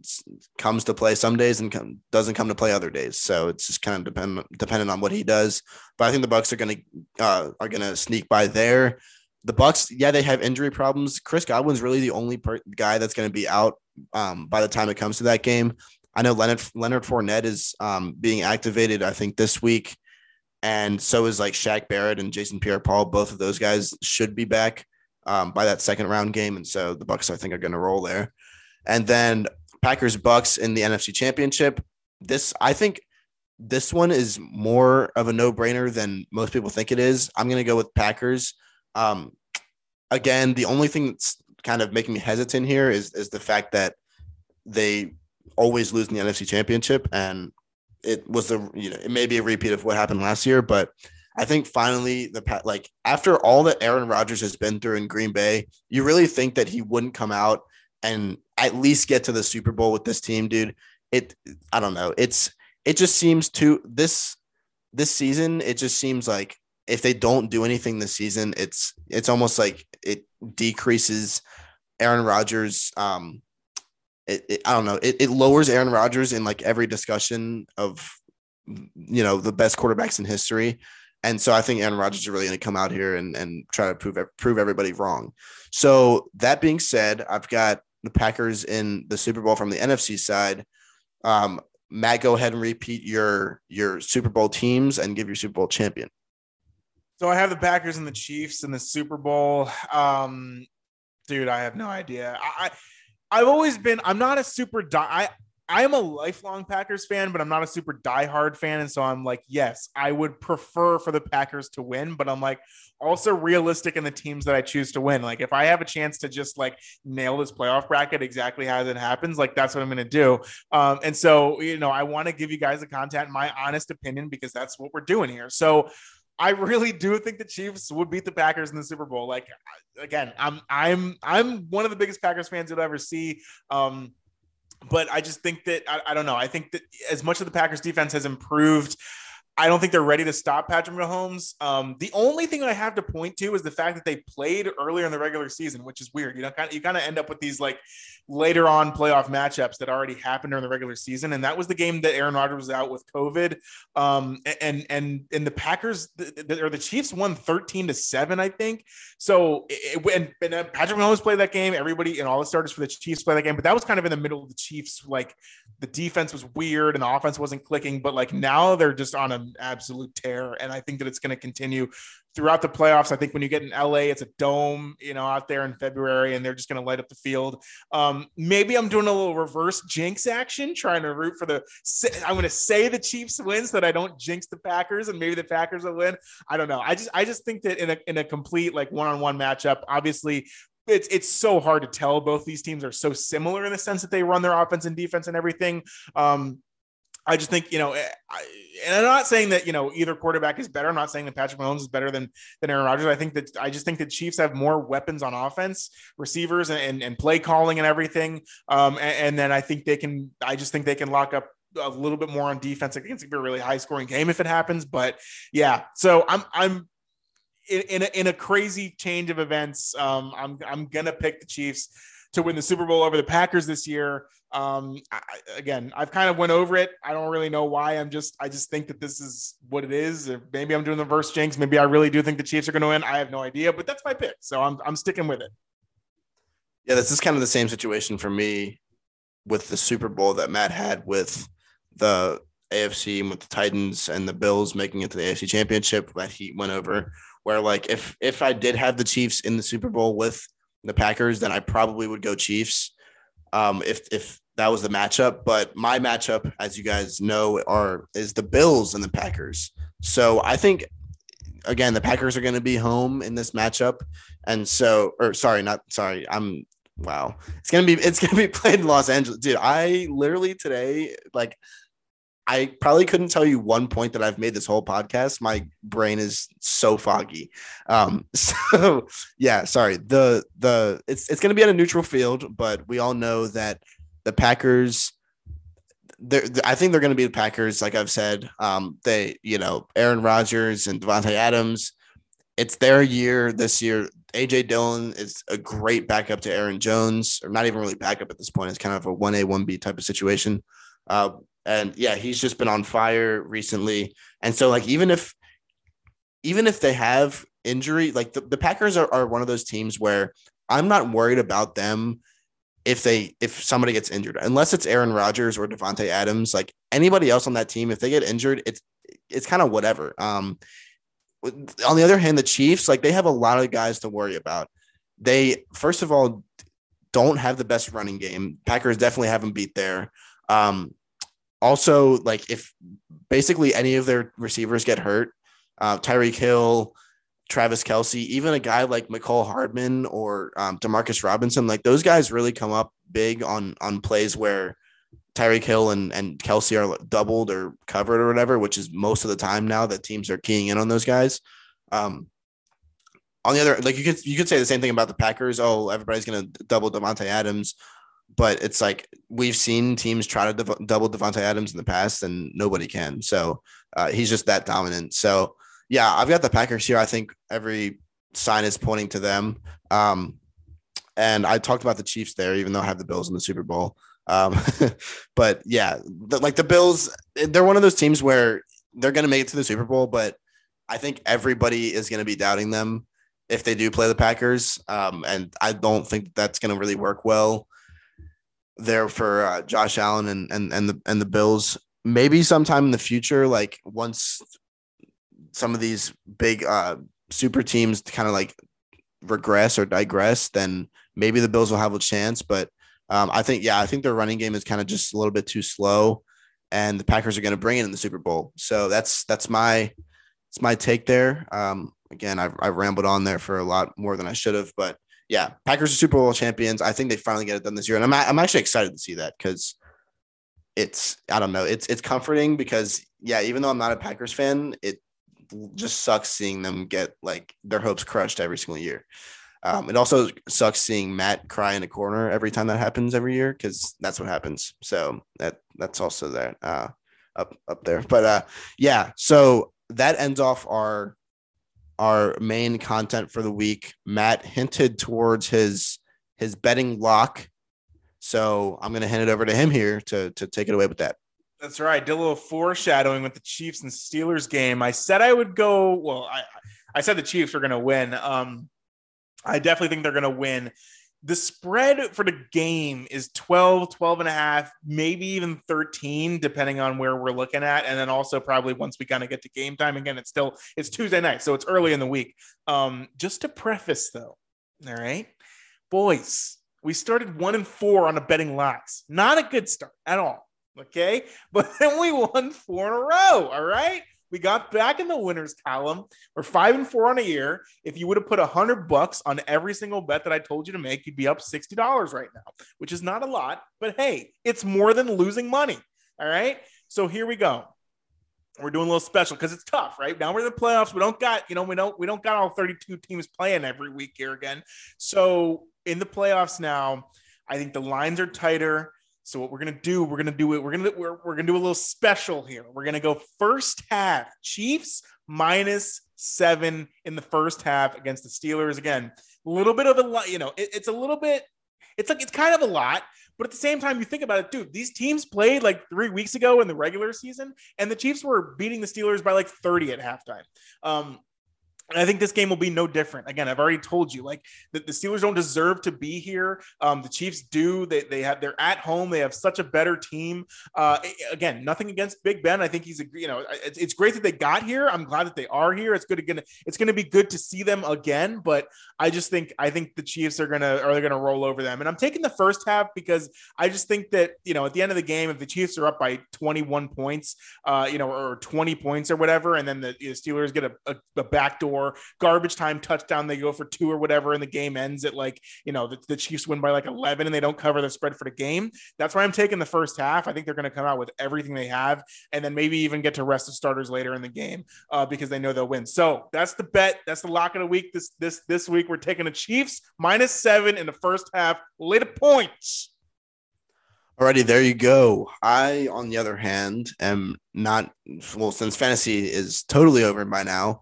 comes to play some days and come, doesn't come to play other days. So it's just kind of depend, dependent on what he does. But I think the Bucs are going to uh, are going to sneak by there. The Bucs, yeah, they have injury problems. Chris Godwin's really the only per- guy that's going to be out um, by the time it comes to that game. I know Leonard Leonard Fournette is um, being activated, I think, this week. And so is like Shaq Barrett and Jason Pierre-Paul. Both of those guys should be back um, by that second round game. And so the Bucs, I think, are going to roll there. And then Packers Bucs in the N F C Championship. This, I think this one is more of a no-brainer than most people think it is. I'm going to go with Packers. Um, again, the only thing that's kind of making me hesitant here is, is the fact that they always lose in the N F C Championship. And it was the, you know, it may be a repeat of what happened last year, but I think finally the, like after all that Aaron Rodgers has been through in Green Bay, you really think that he wouldn't come out and at least get to the Super Bowl with this team, dude. It, I don't know. It's, it just seems to this, this season, it just seems like, if they don't do anything this season, it's it's almost like it decreases Aaron Rodgers. Um, it, it, I don't know. It, it lowers Aaron Rodgers in like every discussion of, you know, the best quarterbacks in history. And so I think Aaron Rodgers is really going to come out here and, and try to prove prove everybody wrong. So that being said, I've got the Packers in the Super Bowl from the N F C side. Um, Matt, go ahead and repeat your your Super Bowl teams and give your Super Bowl champion. So I have the Packers and the Chiefs in the Super Bowl. Um, dude, I have no idea. I, I've always been – I'm not a super di- – I I am a lifelong Packers fan, but I'm not a super diehard fan. And so I'm like, yes, I would prefer for the Packers to win, but I'm like also realistic in the teams that I choose to win. Like if I have a chance to just like nail this playoff bracket exactly how it happens, like that's what I'm going to do. Um, and so, you know, I want to give you guys the content, my honest opinion, because that's what we're doing here. So – I really do think the Chiefs would beat the Packers in the Super Bowl. Like, again, I'm I'm I'm one of the biggest Packers fans you'll ever see. Um, but I just think that I, I don't know. I think that as much as the Packers defense has improved, I don't think they're ready to stop Patrick Mahomes. Um, the only thing I have to point to is the fact that they played earlier in the regular season, which is weird. You know, kind of, you kind of end up with these like later on playoff matchups that already happened during the regular season. And that was the game that Aaron Rodgers was out with COVID. Um, and, and, and the Packers the, the, or the Chiefs won thirteen to seven, I think. So it, and, and Patrick Mahomes played that game, everybody and all the starters for the Chiefs played that game, but that was kind of in the middle of the Chiefs. Like the defense was weird and the offense wasn't clicking, but like now they're just on a, absolute tear, and I think that it's going to continue throughout the playoffs. I think when you get in L A, it's a dome, you know, out there in February, and they're just going to light up the field. Um, maybe I'm doing a little reverse jinx action, trying to root for the. I'm going to say the Chiefs wins so that I don't jinx the Packers, and maybe the Packers will win. I don't know. I just I just think that in a in a complete like one-on-one matchup, obviously. It's it's so hard to tell. Both these teams are so similar in the sense that they run their offense and defense and everything. Um, I just think, you know, I, and I'm not saying that, you know, either quarterback is better. I'm not saying that Patrick Mahomes is better than, than Aaron Rodgers. I think that I just think the Chiefs have more weapons on offense, receivers and, and, and play calling and everything. Um, and, and then I think they can, I just think they can lock up a little bit more on defense. I think it's going to be a really high scoring game if it happens, but yeah. So I'm, I'm, In, in, a, in a crazy change of events, um, I'm I'm gonna pick the Chiefs to win the Super Bowl over the Packers this year. Um, I, again, I've kind of went over it. I don't really know why. I'm just I just think that this is what it is. Or maybe I'm doing the reverse jinx. Maybe I really do think the Chiefs are going to win. I have no idea, but that's my pick. So I'm I'm sticking with it. Yeah, this is kind of the same situation for me with the Super Bowl that Matt had with the A F C and with the Titans and the Bills making it to the A F C Championship that he went over. Where like if if I did have the Chiefs in the Super Bowl with the Packers, then I probably would go Chiefs um, if if that was the matchup. But my matchup, as you guys know, are is the Bills and the Packers. So I think again the Packers are going to be home in this matchup, and so or sorry not sorry I'm wow it's gonna be it's gonna be played in Los Angeles, dude. I literally today like. I probably couldn't tell you one point that I've made this whole podcast. My brain is so foggy. Um, so yeah, sorry. The the it's it's going to be on a neutral field, but we all know that the Packers they're, I think they're going to be the Packers. Like I've said, um, they, you know, Aaron Rodgers and Devontae Adams, it's their year this year. A J Dillon is a great backup to Aaron Jones, or not even really backup at this point. It's kind of a one A, one B type of situation. Uh, and yeah, he's just been on fire recently. And so like, even if, even if they have injury, like the, the Packers are, are one of those teams where I'm not worried about them. If they, if somebody gets injured, unless it's Aaron Rodgers or Devontae Adams, like anybody else on that team, if they get injured, it's, it's kind of whatever. Um, on the other hand, the Chiefs, like they have a lot of guys to worry about. They, first of all, don't have the best running game. Packers definitely haven't beat there. Um, also, like if basically any of their receivers get hurt, uh, Tyreek Hill, Travis Kelce, even a guy like Mecole Hardman or um, Demarcus Robinson, like those guys really come up big on on plays where Tyreek Hill and, and Kelce are doubled or covered or whatever, which is most of the time now that teams are keying in on those guys. Um, on the other, like you could you could say the same thing about the Packers. Oh, everybody's going to double Devontae Adams, but it's like we've seen teams try to dev- double Devontae Adams in the past and nobody can. So uh, he's just that dominant. So yeah, I've got the Packers here. I think every sign is pointing to them. Um, and I talked about the Chiefs there, even though I have the Bills in the Super Bowl. Um, but yeah, the, like the Bills, they're one of those teams where they're going to make it to the Super Bowl, but I think everybody is going to be doubting them if they do play the Packers. Um, and I don't think that's going to really work well there for uh, Josh Allen and, and, and the, and the Bills. Maybe sometime in the future, like once some of these big uh, super teams kind of like regress or digress, then maybe the Bills will have a chance. But um, I think, yeah, I think their running game is kind of just a little bit too slow, and the Packers are going to bring it in the Super Bowl. So that's, that's my, it's my take there. Um, again, I, I rambled on there for a lot more than I should have, but yeah, Packers are Super Bowl champions. I think they finally get it done this year. And I'm, I'm actually excited to see that because it's, I don't know, it's, it's comforting because yeah, even though I'm not a Packers fan, it just sucks seeing them get like their hopes crushed every single year. Um, it also sucks seeing Matt cry in a corner every time that happens every year, because that's what happens. So that that's also there uh, up up there. But uh, yeah, so that ends off our our main content for the week. Matt hinted towards his his betting lock, so I'm going to hand it over to him here to to take it away with that. That's right. Did a little foreshadowing with the Chiefs and Steelers game. I said I would go. Well, I I said the Chiefs were going to win. Um, I definitely think they're going to win. The spread for the game is twelve, twelve and a half, maybe even thirteen, depending on where we're looking at. And then also probably once we kind of get to game time again, it's still, it's Tuesday night. So it's early in the week. Um, just to preface though. All right, boys, we started one and four on the betting locks. Not a good start at all. Okay. But then we won four in a row. All right. We got back in the winners column. We're five and four on a year. If you would have put a hundred bucks on every single bet that I told you to make, you'd be up sixty dollars right now, which is not a lot, but hey, it's more than losing money. All right. So here we go. We're doing a little special because it's tough right now. We're in the playoffs. We don't got, you know, we don't, we don't got all thirty-two teams playing every week here again. So in the playoffs now, I think the lines are tighter. So what we're going to do, we're going to do it. We're going to, we're, we're going to do a little special here. We're going to go first half Chiefs minus seven in the first half against the Steelers. Again, a little bit of a lot, you know, it, it's a little bit, it's like, it's kind of a lot, but at the same time, you think about it, dude, these teams played like three weeks ago in the regular season and the Chiefs were beating the Steelers by like thirty at halftime. Um, And I think this game will be no different. Again, I've already told you, like the, the Steelers don't deserve to be here. Um, the Chiefs do. They they have they're at home. They have such a better team. Uh, again, nothing against Big Ben. I think he's a you know it's, it's great that they got here. I'm glad that they are here. It's good again. It's going to be good to see them again. But I just think I think the Chiefs are gonna are they gonna roll over them. And I'm taking the first half because I just think that you know at the end of the game, if the Chiefs are up by twenty-one points, uh, you know, or twenty points or whatever, and then the you know, Steelers get a, a, a backdoor. Or garbage time touchdown, they go for two or whatever, and the game ends at like you know the, the Chiefs win by like eleven, and they don't cover the spread for the game. That's why I'm taking the first half. I think they're going to come out with everything they have, and then maybe even get to rest the starters later in the game uh, because they know they'll win. So that's the bet. That's the lock of the week. This this this week we're taking the Chiefs minus seven in the first half. Lay the points. Alrighty, there you go. I, on the other hand, am not – well, since fantasy is totally over by now,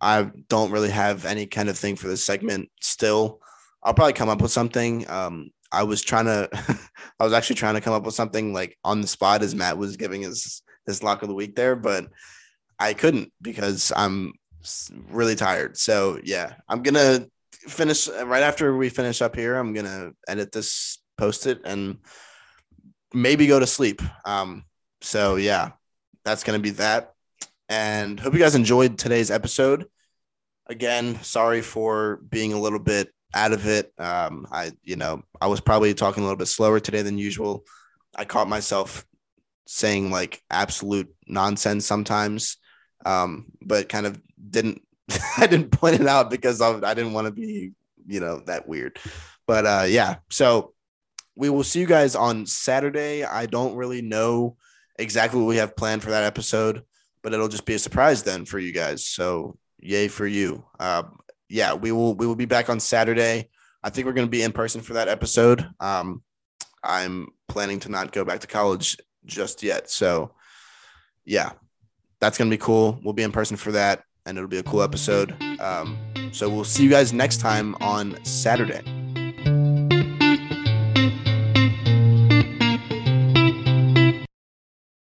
I don't really have any kind of thing for this segment still. I'll probably come up with something. Um, I was trying to – I was actually trying to come up with something like on the spot as Matt was giving his, his lock of the week there, but I couldn't because I'm really tired. So, yeah, I'm going to finish – right after we finish up here, I'm going to edit this, post it, and – maybe go to sleep. Um, so yeah, that's going to be that. And hope you guys enjoyed today's episode. Again, sorry for being a little bit out of it. Um, I, you know, I was probably talking a little bit slower today than usual. I caught myself saying like absolute nonsense sometimes, um, but kind of didn't, I didn't point it out because I, I didn't want to be, you know, that weird, but uh, yeah. So, we will see you guys on Saturday. I don't really know exactly what we have planned for that episode, but it'll just be a surprise then for you guys. So yay for you. Um, yeah, we will, we will be back on Saturday. I think we're going to be in person for that episode. Um, I'm planning to not go back to college just yet. So yeah, that's going to be cool. We'll be in person for that and it'll be a cool episode. Um, so we'll see you guys next time on Saturday.